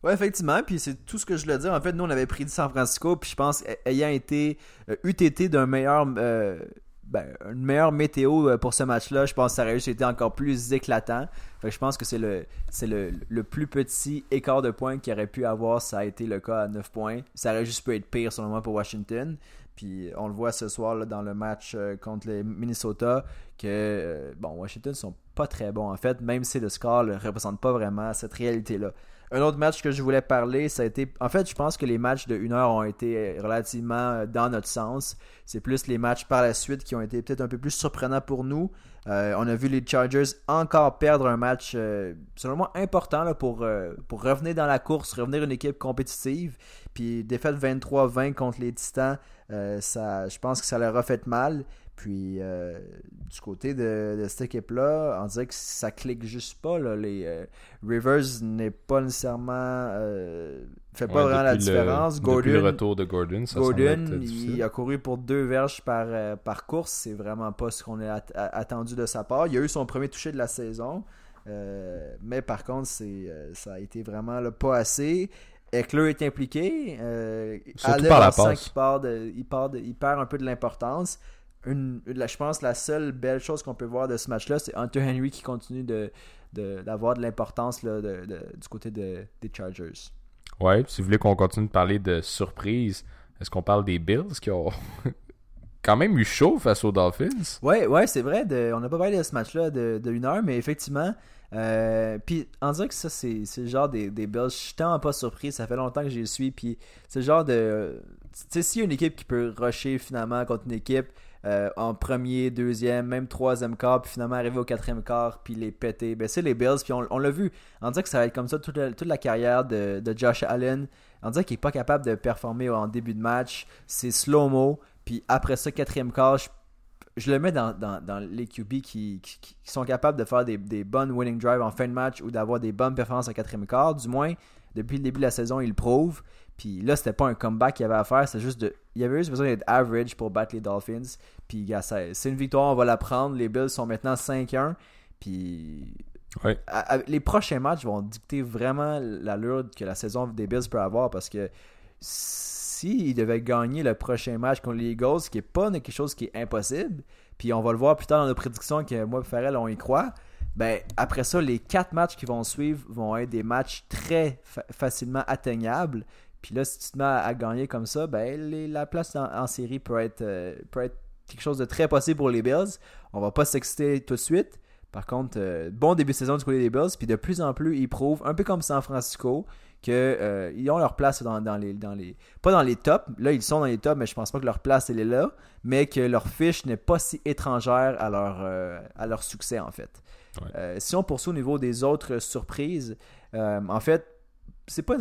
Oui, effectivement, puis c'est tout ce que je voulais dire. En fait, nous, on avait prédit San Francisco, puis je pense, ayant été UTT d'un meilleur... une meilleure météo pour ce match-là, je pense que ça aurait juste été encore plus éclatant. Fait que je pense que c'est le plus petit écart de points qu'il aurait pu avoir, ça a été le cas à 9 points. Ça aurait juste pu être pire, selon moi, pour Washington. Puis on le voit ce soir là, dans le match contre les Minnesota que Washington sont pas très bons en fait, même si le score ne représente pas vraiment cette réalité-là. Un autre match que je voulais parler, ça a été... En fait, je pense que les matchs de 1 heure ont été relativement dans notre sens. C'est plus les matchs par la suite qui ont été peut-être un peu plus surprenants pour nous. On a vu les Chargers encore perdre un match, selon moi, important là, pour revenir dans la course, revenir une équipe compétitive. Puis défaite 23-20 contre les Titans, ça, je pense que ça leur a fait mal. Puis du côté de cette équipe-là, on dirait que ça clique juste pas. Là. Les Rivers n'est pas nécessairement fait pas vraiment la différence. Depuis le retour de Gordon, ça semble être difficile. Il a couru pour 2 verges par course. C'est vraiment pas ce qu'on a attendu de sa part. Il a eu son premier touché de la saison. Mais par contre, ça a été vraiment là, pas assez. Eckler est impliqué. Surtout par la passe. Il perd un peu de l'importance. Je pense que la seule belle chose qu'on peut voir de ce match-là, c'est Hunter Henry qui continue d'avoir de l'importance là, du côté des Chargers. Ouais, si vous voulez qu'on continue de parler de surprise, est-ce qu'on parle des Bills qui ont quand même eu chaud face aux Dolphins? Ouais, c'est vrai. On n'a pas parlé de ce match-là de 1 heure, mais effectivement... Puis on dirait que ça c'est le genre des Bills, je suis tellement pas surpris, ça fait longtemps que je les suis, puis c'est le genre de, tu sais, s'il y a une équipe qui peut rusher finalement contre une équipe en premier, deuxième, même troisième quart, puis finalement arriver au quatrième quart puis les péter, ben c'est les Bills. Puis on l'a vu, on dirait que ça va être comme ça toute la carrière de Josh Allen. On dirait qu'il est pas capable de performer en début de match, c'est slow-mo, puis après ça quatrième quart, je le mets dans les QB qui sont capables de faire des bonnes winning drives en fin de match ou d'avoir des bonnes performances en quatrième quart. Du moins, depuis le début de la saison, ils le prouvent. Puis là, c'était pas un comeback qu'il y avait à faire. C'est juste il y avait juste besoin d'être average pour battre les Dolphins. Puis gars, c'est une victoire, on va la prendre. Les Bills sont maintenant 5-1. Puis ouais. Les prochains matchs vont dicter vraiment l'allure que la saison des Bills peut avoir, parce que s'ils devaient gagner le prochain match contre les Eagles, ce qui n'est pas quelque chose qui est impossible, puis on va le voir plus tard dans nos prédictions que moi et Farrell, on y croit, ben après ça, les 4 matchs qui vont suivre vont être des matchs très facilement atteignables. Puis là, si tu te mets à gagner comme ça, ben la place en série peut être quelque chose de très possible pour les Bills. On va pas s'exciter tout de suite. Par contre, bon début de saison du côté des Bills, puis de plus en plus, ils prouvent, un peu comme San Francisco, qu'ils ont leur place dans les... Pas dans les tops, là ils sont dans les tops, mais je pense pas que leur place elle est là, mais que leur fiche n'est pas si étrangère à leur succès en fait. Ouais. Si on poursuit au niveau des autres surprises, en fait, c'est pas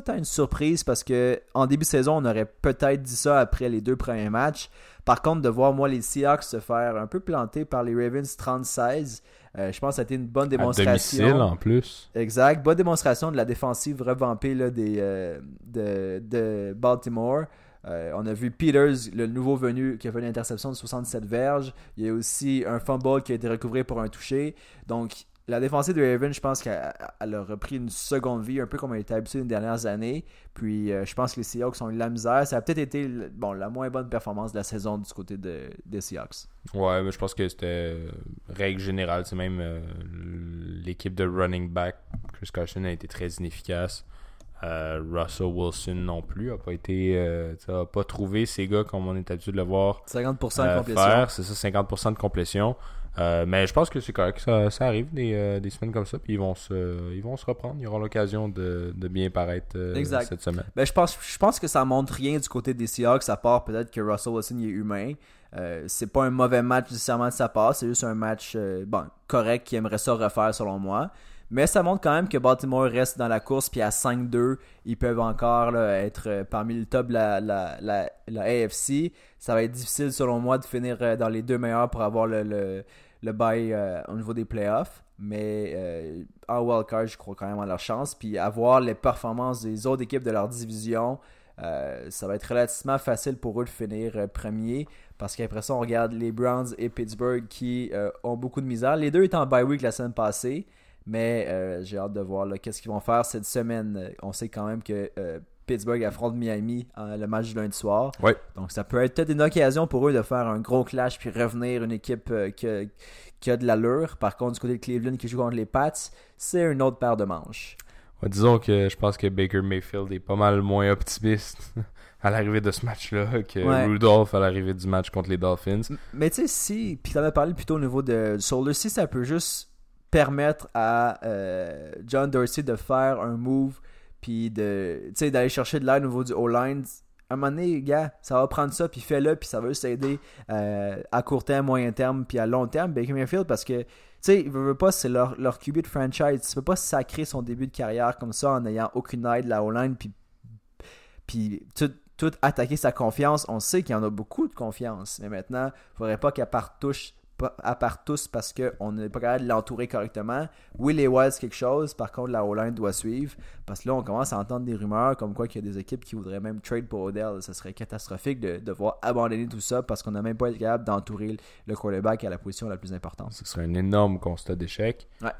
tant une surprise, parce que en début de saison, on aurait peut-être dit ça après les 2 premiers matchs. Par contre, de voir moi les Seahawks se faire un peu planter par les Ravens 36, je pense que ça a été une bonne démonstration. À domicile en plus. Exact, bonne démonstration de la défensive revampée là, de Baltimore. On a vu Peters, le nouveau venu, qui a fait une interception de 67 verges. Il y a aussi un fumble qui a été recouvré pour un touché. Donc, la défensive de Ravens, je pense qu'elle a repris une seconde vie, un peu comme elle était habituée les dernières années. Puis je pense que les Seahawks ont eu de la misère. Ça a peut-être été la moins bonne performance de la saison du côté des Seahawks. Ouais, mais je pense que c'était règle générale. C'est même l'équipe de running back. Chris Carson a été très inefficace. Russell Wilson non plus n'a pas été a pas trouvé ses gars comme on est habitué de le voir. 50% de complétion. C'est ça, 50% de complétion. Mais je pense que c'est correct, ça arrive des semaines comme ça, puis ils vont se reprendre, ils auront l'occasion de bien paraître cette semaine. Ben, je pense que ça montre rien du côté des Seahawks, à part peut-être que Russell Wilson est humain. C'est pas un mauvais match nécessairement de sa part, c'est juste un match correct qui aimerait ça refaire selon moi. Mais ça montre quand même que Baltimore reste dans la course, puis à 5-2, ils peuvent encore là, être parmi le top de la AFC. Ça va être difficile selon moi de finir dans les 2 meilleurs pour avoir le bye au niveau des playoffs. Mais en wildcard, je crois quand même à leur chance. Puis avoir les performances des autres équipes de leur division, ça va être relativement facile pour eux de finir premier. Parce qu'après ça, on regarde les Browns et Pittsburgh qui ont beaucoup de misère. Les deux étaient en bye week la semaine passée. Mais j'ai hâte de voir là, qu'est-ce qu'ils vont faire cette semaine. On sait quand même que Pittsburgh affronte Miami le match du lundi soir. Ouais. Donc ça peut être peut-être une occasion pour eux de faire un gros clash puis revenir une équipe qui a de l'allure. Par contre, du côté de Cleveland qui joue contre les Pats, c'est une autre paire de manches. Ouais, disons que je pense que Baker Mayfield est pas mal moins optimiste à l'arrivée de ce match-là que Rudolph à l'arrivée du match contre les Dolphins. Mais tu sais, si, puis tu en as parlé plutôt au niveau de Soldier, si ça peut juste permettre à John Dorsey de faire un move puis de, d'aller chercher de l'aide au niveau du O-line. À un moment donné, gars, ça va prendre ça, puis fais-le, puis ça va juste aider à court terme, moyen terme, puis à long terme, Baker Mayfield, parce que, tu sais, ils ne veulent pas, c'est leur QB de franchise. Tu ne peux pas sacrer son début de carrière comme ça en n'ayant aucune aide de la O-line, puis tout attaquer sa confiance. On sait qu'il y en a beaucoup de confiance, mais maintenant, il ne faudrait pas qu'à part touche, à part tous, parce qu'on n'est pas capable de l'entourer correctement. Oui, les Wilds, quelque chose. Par contre, la O-line doit suivre. Parce que là, on commence à entendre des rumeurs comme quoi qu'il y a des équipes qui voudraient même trade pour Odell. Ça serait catastrophique de devoir abandonner tout ça parce qu'on n'a même pas été capable d'entourer le quarterback à la position la plus importante. Ce serait un énorme constat d'échec. Ouais.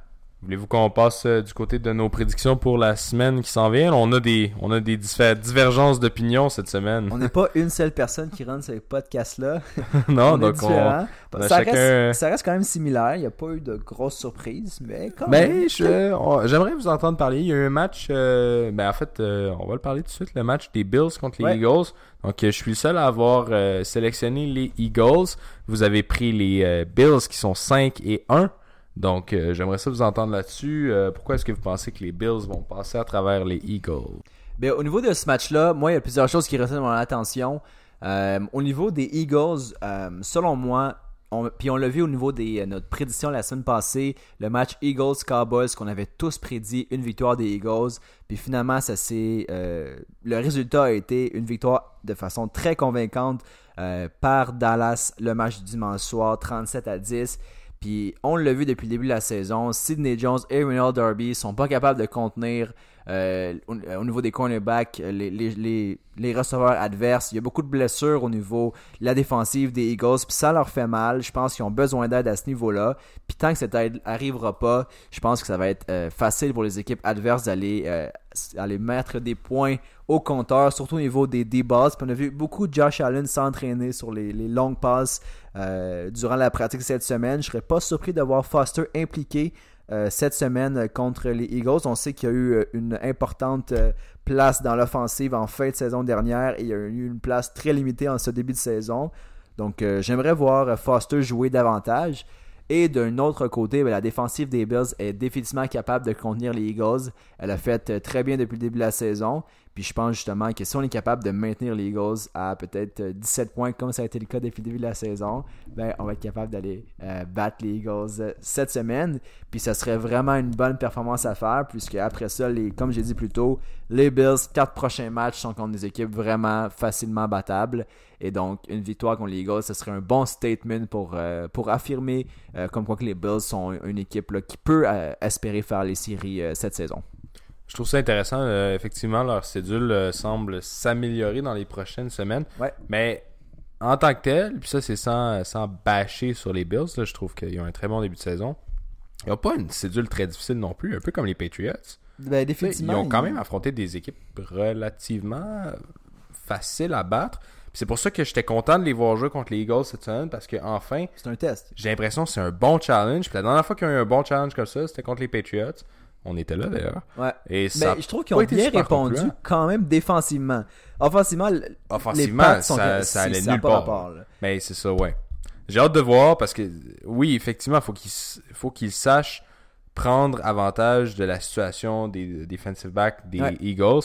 Voulez-vous qu'on passe du côté de nos prédictions pour la semaine qui s'en vient? On a des divergences d'opinion cette semaine. On n'est pas une seule personne qui run ce podcast-là. Non, donc ça reste quand même similaire. Il n'y a pas eu de grosses surprises, mais quand même. J'aimerais vous entendre parler. Il y a eu un match, on va le parler tout de suite, le match des Bills contre les Eagles. Donc, je suis le seul à avoir sélectionné les Eagles. Vous avez pris les Bills qui sont 5-1. Donc, j'aimerais ça vous entendre là-dessus. Pourquoi est-ce que vous pensez que les Bills vont passer à travers les Eagles? Bien, au niveau de ce match-là, moi, il y a plusieurs choses qui retiennent mon attention. Au niveau des Eagles, selon moi, on l'a vu au niveau de notre prédiction la semaine passée, le match Eagles-Cowboys qu'on avait tous prédit, une victoire des Eagles. Puis finalement, le résultat a été une victoire de façon très convaincante par Dallas, le match du dimanche soir, 37-10. Puis on l'a vu depuis le début de la saison, Sidney Jones et Ronald Darby ne sont pas capables de contenir au niveau des cornerbacks, les receveurs adverses. Il y a beaucoup de blessures au niveau de la défensive des Eagles, puis ça leur fait mal. Je pense qu'ils ont besoin d'aide à ce niveau-là. Puis tant que cette aide n'arrivera pas, je pense que ça va être facile pour les équipes adverses d'aller mettre des points au compteur, surtout au niveau des D-balls. On a vu beaucoup de Josh Allen s'entraîner sur les longues passes durant la pratique cette semaine. Je ne serais pas surpris de voir Foster impliqué cette semaine contre les Eagles. On sait qu'il y a eu une importante place dans l'offensive en fin de saison dernière et il y a eu une place très limitée en ce début de saison. Donc, j'aimerais voir Foster jouer davantage. Et d'un autre côté, la défensive des Bills est définitivement capable de contenir les Eagles. Elle a fait très bien depuis le début de la saison. Puis je pense justement que si on est capable de maintenir les Eagles à peut-être 17 points, comme ça a été le cas depuis le début de la saison, ben on va être capable d'aller battre les Eagles cette semaine. Puis ça serait vraiment une bonne performance à faire, puisque après ça, comme j'ai dit plus tôt, les Bills, 4 prochains matchs sont contre des équipes vraiment facilement battables. Et donc, une victoire contre les Eagles, ce serait un bon statement pour affirmer comme quoi que les Bills sont une équipe là, qui peut espérer faire les séries cette saison. Je trouve ça intéressant. Effectivement, leur cédule semble s'améliorer dans les prochaines semaines. Ouais. Mais en tant que tel, puis ça, c'est sans bâcher sur les Bills. Là, je trouve qu'ils ont un très bon début de saison. Ils n'ont pas une cédule très difficile non plus, un peu comme les Patriots. Ben, définitivement, ils ont quand même affronté des équipes relativement faciles à battre. Puis c'est pour ça que j'étais content de les voir jouer contre les Eagles cette semaine parce que enfin, c'est un test. J'ai l'impression que c'est un bon challenge. Puis la dernière fois qu'il y a eu un bon challenge comme ça, c'était contre les Patriots. On était là, d'ailleurs. Ouais. Et mais je trouve qu'ils ont bien répondu quand même défensivement. Offensivement, les pattes sont ça allait nulle part. Mais c'est ça, ouais. J'ai hâte de voir parce que, oui, effectivement, il faut qu'ils sachent prendre avantage de la situation des defensive backs des Eagles.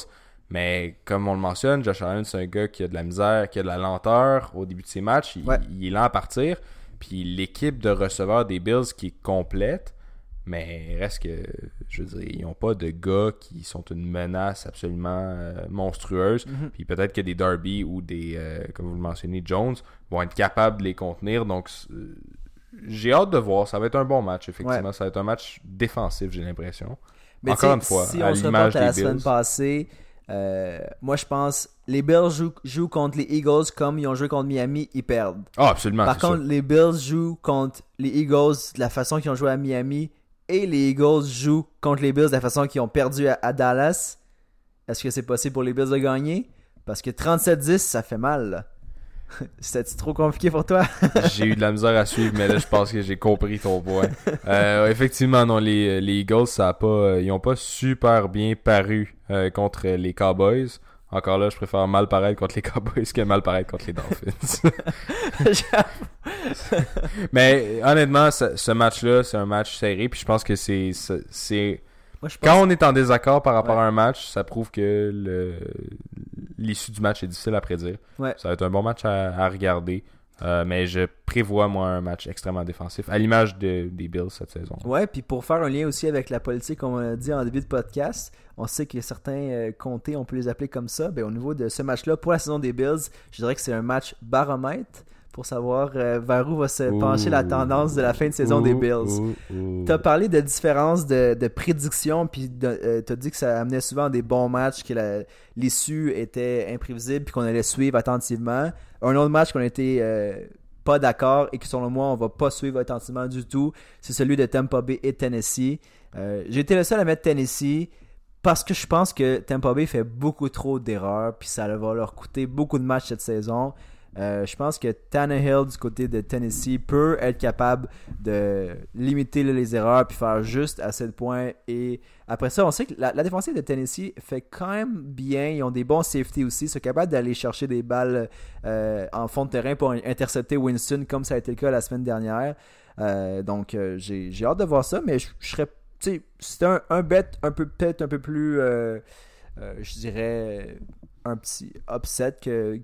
Mais comme on le mentionne, Josh Allen, c'est un gars qui a de la misère, qui a de la lenteur au début de ses matchs. Il est lent à partir. Puis l'équipe de receveurs des Bills qui est complète. Mais reste que, je veux dire, ils n'ont pas de gars qui sont une menace absolument monstrueuse. Mm-hmm. Puis peut-être que des Darby ou des, comme vous le mentionnez, Jones vont être capables de les contenir. Donc, j'ai hâte de voir. Ça va être un bon match, effectivement. Ouais. Ça va être un match défensif, j'ai l'impression. Mais encore une fois, si à l'image des Bills. Si on se reporte à la semaine passée, moi, je pense les Bills jouent contre les Eagles comme ils ont joué contre Miami, ils perdent. Ah, absolument. Par contre, les Bills jouent contre les Eagles de la façon qu'ils ont joué à Miami. Et les Eagles jouent contre les Bills de la façon qu'ils ont perdu à Dallas. Est-ce que c'est possible pour les Bills de gagner? Parce que 37-10, ça fait mal, là. C'était-tu trop compliqué pour toi? J'ai eu de la misère à suivre, mais là, je pense que j'ai compris ton point. Effectivement, non, les Eagles, ils n'ont pas super bien paru contre les Cowboys. Encore là, je préfère mal paraître contre les Cowboys que mal paraître contre les Dolphins. Mais honnêtement, ce match-là, c'est un match serré. Puis je pense que c'est... Moi, je pense... Quand on est en désaccord par rapport à un match, ça prouve que l'issue du match est difficile à prédire. Ouais. Ça va être un bon match à regarder. Mais je prévois, moi, un match extrêmement défensif, à l'image des Bills cette saison. Ouais, puis pour faire un lien aussi avec la politique, on a dit en début de podcast, on sait que certains comtés, on peut les appeler comme ça. Bien, au niveau de ce match-là, pour la saison des Bills, je dirais que c'est un match baromètre pour savoir vers où va se pencher la tendance de la fin de saison des Bills. Tu as parlé de différences de prédictions, puis tu as dit que ça amenait souvent des bons matchs, que l'issue était imprévisible, puis qu'on allait suivre attentivement. Un autre match qu'on n'était pas d'accord et que selon moi, on va pas suivre attentivement du tout, c'est celui de Tampa Bay et Tennessee. J'ai été le seul à mettre Tennessee parce que je pense que Tampa Bay fait beaucoup trop d'erreurs, puis ça va leur coûter beaucoup de matchs cette saison. Je pense que Tannehill du côté de Tennessee peut être capable de limiter les erreurs puis faire juste assez de points. Et après ça, on sait que la défensive de Tennessee fait quand même bien. Ils ont des bons safety aussi. Ils sont capables d'aller chercher des balles en fond de terrain pour intercepter Winston comme ça a été le cas la semaine dernière. Donc j'ai hâte de voir ça, mais je serais... C'était un bet peut-être un peu plus... je dirais... un petit upset que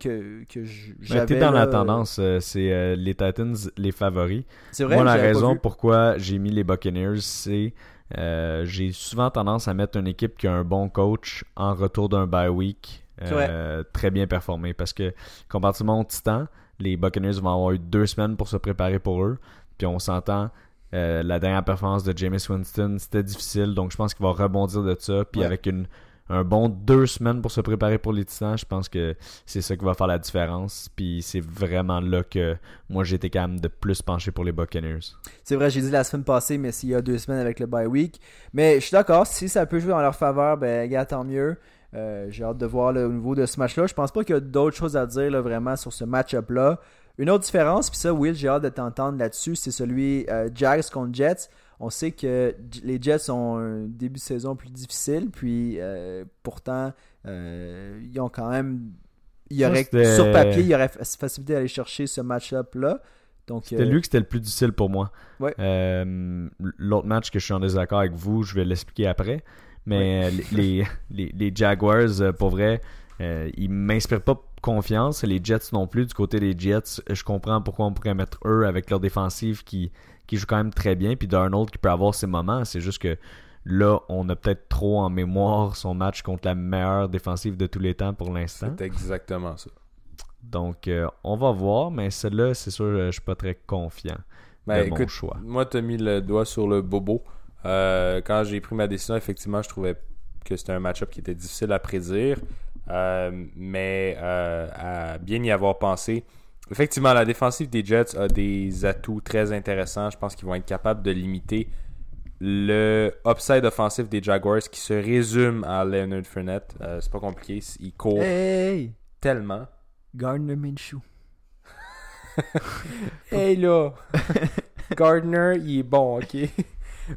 j'avais. T'es dans la tendance, c'est les Titans les favoris. C'est vrai. Moi, la raison pourquoi j'ai mis les Buccaneers, c'est j'ai souvent tendance à mettre une équipe qui a un bon coach en retour d'un bye week très bien performé. Parce que comparativement aux Titans, les Buccaneers vont avoir eu 2 semaines pour se préparer pour eux. Puis on s'entend, la dernière performance de Jameis Winston, c'était difficile. Donc je pense qu'il va rebondir de ça. Puis avec un bon 2 semaines pour se préparer pour les Titans, je pense que c'est ça qui va faire la différence. Puis c'est vraiment là que moi j'étais quand même de plus penché pour les Buccaneers. C'est vrai, j'ai dit la semaine passée, mais s'il y a 2 semaines avec le bye week. Mais je suis d'accord, si ça peut jouer en leur faveur, ben gars, tant mieux. J'ai hâte de voir au niveau de ce match-là. Je pense pas qu'il y a d'autres choses à dire là, vraiment sur ce match-up-là. Une autre différence, puis ça, Will, j'ai hâte de t'entendre là-dessus, c'est celui Jags contre Jets. On sait que les Jets ont un début de saison plus difficile, puis pourtant, ils ont quand même... sur papier, il y aurait facilité d'aller chercher ce match-up-là. Donc, c'était lui que c'était le plus difficile pour moi. Ouais. L'autre match que je suis en désaccord avec vous, je vais l'expliquer après. Mais les Jaguars, pour vrai, ils ne m'inspirent pas confiance. Les Jets non plus. Du côté des Jets, je comprends pourquoi on pourrait mettre eux avec leur défensive qui joue quand même très bien, puis Darnold qui peut avoir ses moments. C'est juste que là, on a peut-être trop en mémoire son match contre la meilleure défensive de tous les temps pour l'instant. C'est exactement ça. Donc, on va voir, mais celle-là, c'est sûr, je ne suis pas très confiant de mon choix. Moi, tu as mis le doigt sur le bobo. Quand j'ai pris ma décision, effectivement, je trouvais que c'était un match-up qui était difficile à prédire, mais à bien y avoir pensé, effectivement, la défensive des Jets a des atouts très intéressants. Je pense qu'ils vont être capables de limiter le upside offensif des Jaguars qui se résume à Leonard Fournette. C'est pas compliqué. Il court tellement. Gardner Minshew. Hey là! Gardner, il est bon, OK?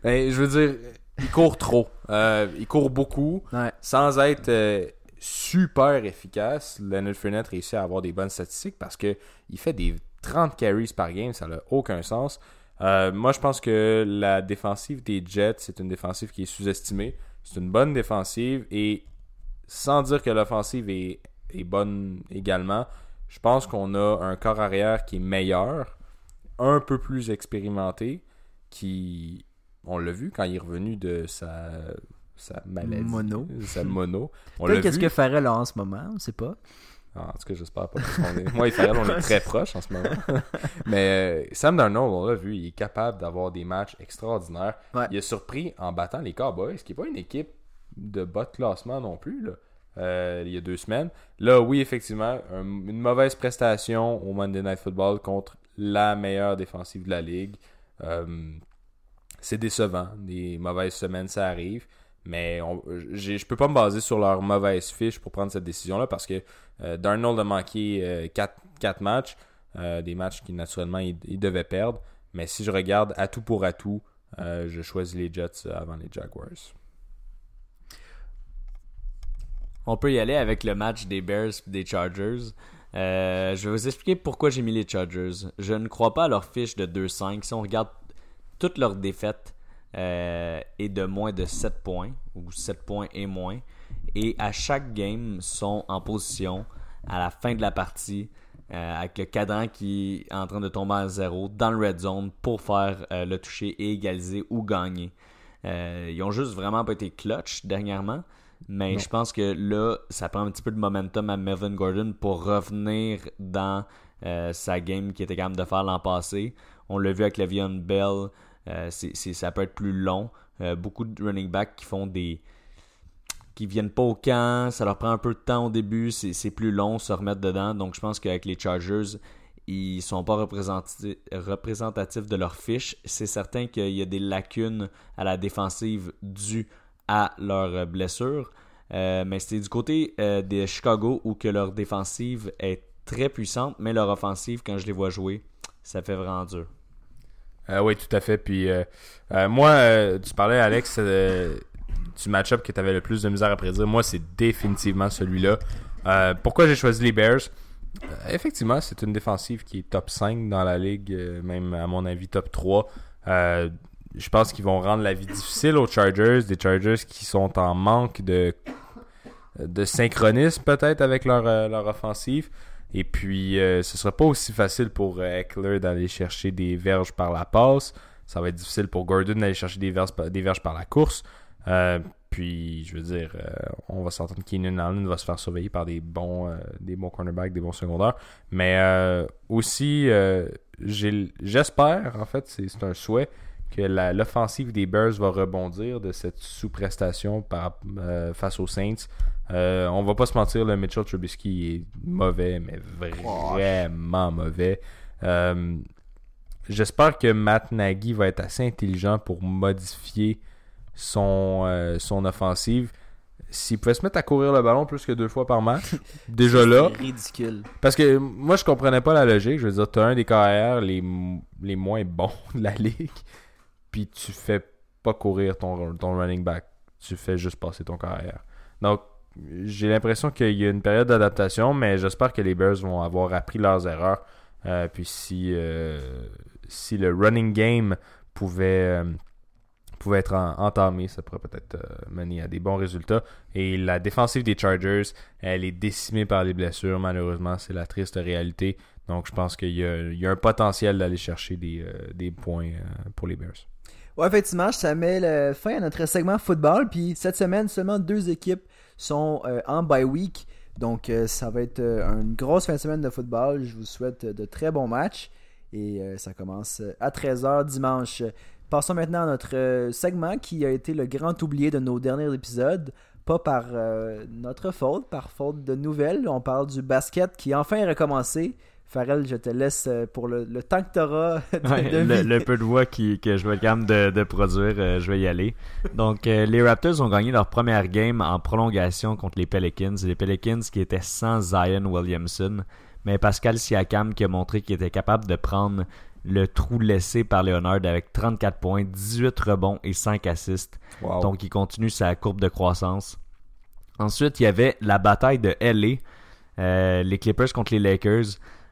Je veux dire, il court trop. Il court beaucoup sans être... super efficace. Leonard Fournette réussit à avoir des bonnes statistiques parce qu'il fait des 30 carries par game, ça n'a aucun sens. Moi, je pense que la défensive des Jets, c'est une défensive qui est sous-estimée. C'est une bonne défensive et sans dire que l'offensive est bonne également, je pense qu'on a un corps arrière qui est meilleur, un peu plus expérimenté, qui, on l'a vu quand il est revenu de sa maladie. Mono. Peut-être qu'est-ce que Farrell a en ce moment, on ne sait pas. En tout cas, j'espère pas. Moi et Farrell, on est très proches en ce moment. Mais Sam Darnold, on l'a vu, il est capable d'avoir des matchs extraordinaires. Ouais. Il a surpris en battant les Cowboys, ce qui n'est pas une équipe de bas de classement non plus, là. Il y a 2 semaines. Là, oui, effectivement, une mauvaise prestation au Monday Night Football contre la meilleure défensive de la Ligue. C'est décevant. Des mauvaises semaines, ça arrive. Mais je peux pas me baser sur leur mauvaise fiche pour prendre cette décision-là parce que Darnold a manqué 4 matchs, des matchs qui naturellement il devait perdre. Mais si je regarde atout pour atout, je choisis les Jets avant les Jaguars. On peut y aller avec le match des Bears et des Chargers. Je vais vous expliquer pourquoi j'ai mis les Chargers. Je ne crois pas à leur fiche de 2-5. Si on regarde toutes leurs défaites est de moins de 7 points ou 7 points et moins. Et à chaque game, sont en position à la fin de la partie avec le cadran qui est en train de tomber à zéro dans le red zone pour faire le toucher et égaliser ou gagner. Ils ont juste vraiment pas été clutch dernièrement. Mais non. Je pense que là, ça prend un petit peu de momentum à Melvin Gordon pour revenir dans sa game qu'il était capable de faire l'an passé. On l'a vu avec Le'Veon Bell, ça peut être plus long. Beaucoup de running backs qui viennent pas au camp, ça leur prend un peu de temps au début, c'est plus long se remettre dedans. Donc je pense qu'avec les Chargers, ils sont pas représentatifs de leur fiche. C'est certain qu'il y a des lacunes à la défensive dues à leurs blessures, mais c'était du côté des Chicago où que leur défensive est très puissante, mais leur offensive, quand je les vois jouer, ça fait vraiment dur. Oui, tout à fait. Puis moi, tu parlais, Alex, du match-up que tu avais le plus de misère à prédire. Moi, c'est définitivement celui-là. Pourquoi j'ai choisi les Bears? Effectivement, c'est une défensive qui est top 5 dans la ligue, même à mon avis top 3. Je pense qu'ils vont rendre la vie difficile aux Chargers. Des Chargers qui sont en manque de synchronisme peut-être avec leur offensive. Et puis, ce sera pas aussi facile pour Eckler d'aller chercher des verges par la passe. Ça va être difficile pour Gordon d'aller chercher des verges par la course. Puis, je veux dire, on va s'entendre qu'Keenan Allen va se faire surveiller par des bons cornerbacks, des bons secondaires. Mais aussi, j'espère, en fait, c'est un souhait, que l'offensive des Bears va rebondir de cette sous-prestation face aux Saints. On va pas se mentir, le Mitchell Trubisky est mauvais, mais vraiment mauvais. J'espère que Matt Nagy va être assez intelligent pour modifier son offensive. S'il pouvait se mettre à courir le ballon plus que 2 fois par match, déjà là. C'est ridicule. Parce que moi, je comprenais pas la logique. Je veux dire, tu as un des carrières les moins bons de la ligue. Puis tu fais pas courir ton running back. Tu fais juste passer ton carrière. Donc, j'ai l'impression qu'il y a une période d'adaptation, mais j'espère que les Bears vont avoir appris leurs erreurs. Puis si le running game pouvait être entamé, ça pourrait peut-être mener à des bons résultats. Et la défensive des Chargers, elle est décimée par les blessures, malheureusement. C'est la triste réalité. Donc, je pense qu'il y a un potentiel d'aller chercher des points pour les Bears. Ouais, effectivement, ça met fin à notre segment football. Puis cette semaine, seulement 2 équipes sont en bye week. Donc, ça va être une grosse fin de semaine de football. Je vous souhaite de très bons matchs. Et ça commence à 13h dimanche. Passons maintenant à notre segment qui a été le grand oublié de nos derniers épisodes. Pas par notre faute, par faute de nouvelles. On parle du basket qui a enfin recommencé. Farrell, je te laisse pour le temps que tu auras le peu de voix que je vais être capable de produire. Je vais y aller. Donc, les Raptors ont gagné leur première game en prolongation contre les Pelicans. Les Pelicans qui étaient sans Zion Williamson. Mais Pascal Siakam qui a montré qu'il était capable de prendre le trou laissé par Leonard avec 34 points, 18 rebonds et 5 assists. Wow. Donc, il continue sa courbe de croissance. Ensuite, il y avait la bataille de LA, les Clippers contre les Lakers.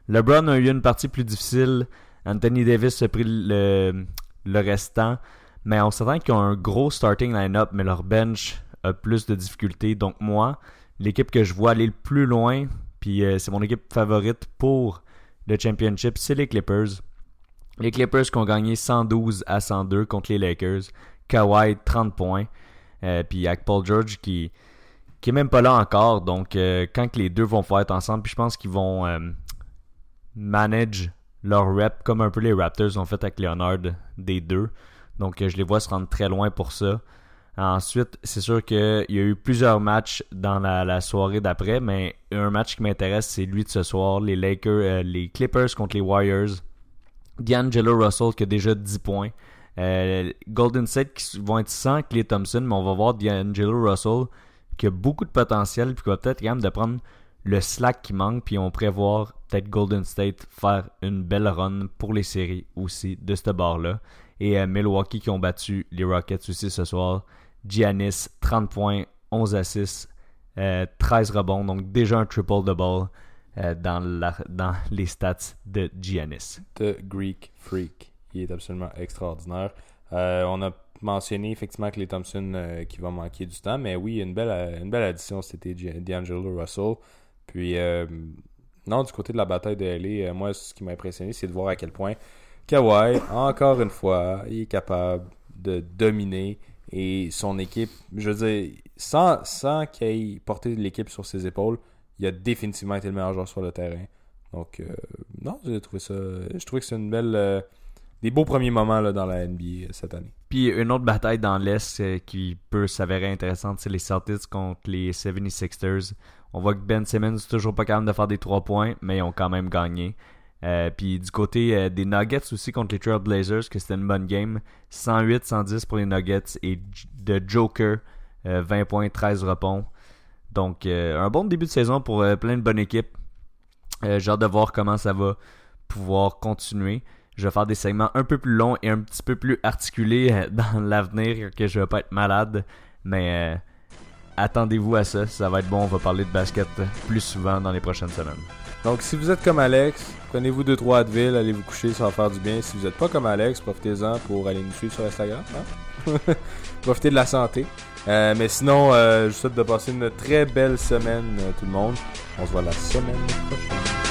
LeBron a eu une partie plus difficile. Anthony Davis a pris le restant. Mais on s'attend qu'ils ont un gros starting line-up, mais leur bench a plus de difficultés. Donc, moi, l'équipe que je vois aller le plus loin, puis c'est mon équipe favorite pour le championship, c'est les Clippers. Les Clippers qui ont gagné 112-102 contre les Lakers. Kawhi, 30 points. Puis avec Paul George qui est même pas là encore. Donc, quand les deux vont faire être ensemble, puis je pense qu'ils vont manage leur rep comme un peu les Raptors ont fait avec Leonard des deux. Donc, je les vois se rendre très loin pour ça. Ensuite, c'est sûr qu'il y a eu plusieurs matchs dans la soirée d'après, mais un match qui m'intéresse, c'est lui de ce soir. Les Clippers contre les Warriors. D'Angelo Russell qui a déjà 10 points. Golden State qui vont être sans Klay Thompson, mais on va voir D'Angelo Russell qui a beaucoup de potentiel puis qui va peut-être quand même de prendre le slack qui manque. Puis on prévoit peut-être Golden State faire une belle run pour les séries aussi de ce bord-là. Et Milwaukee qui ont battu les Rockets aussi ce soir. Giannis, 30 points, 11 assists, 13 rebonds. Donc déjà un triple double. dans les stats de Giannis. The Greek Freak. Il est absolument extraordinaire. On a mentionné effectivement que les Thompson qui va manquer du temps, mais oui, une belle addition, c'était D'Angelo Russell. Puis non, du côté de la bataille de LA, moi, ce qui m'a impressionné, c'est de voir à quel point Kawhi, encore une fois, il est capable de dominer et son équipe, je veux dire, sans qu'il ait porté l'équipe sur ses épaules, il a définitivement été le meilleur joueur sur le terrain. Donc, non, j'ai trouvé ça... Je trouvais que c'est une belle... des beaux premiers moments là, dans la NBA cette année. Puis une autre bataille dans l'Est qui peut s'avérer intéressante, c'est les Celtics contre les 76ers. On voit que Ben Simmons n'est toujours pas capable de faire des 3 points, mais ils ont quand même gagné. Puis du côté des Nuggets aussi contre les Trail Blazers, que c'était une bonne game. 108-110 pour les Nuggets et de Joker, 20 points, 13 rebonds. Donc un bon début de saison pour plein de bonnes équipes. J'ai hâte de voir comment ça va pouvoir continuer. Je vais faire des segments un peu plus longs et un petit peu plus articulés dans l'avenir, que je ne vais pas être malade. Mais attendez-vous à ça, ça va être bon. On va parler de basket plus souvent dans les prochaines semaines. Donc si vous êtes comme Alex, prenez-vous 2-3 Advil, allez vous coucher, ça va faire du bien. Si vous n'êtes pas comme Alex, profitez-en pour aller nous suivre sur Instagram. Hein? Profitez de la santé. Mais sinon, je vous souhaite de passer une très belle semaine tout le monde. On se voit la semaine prochaine.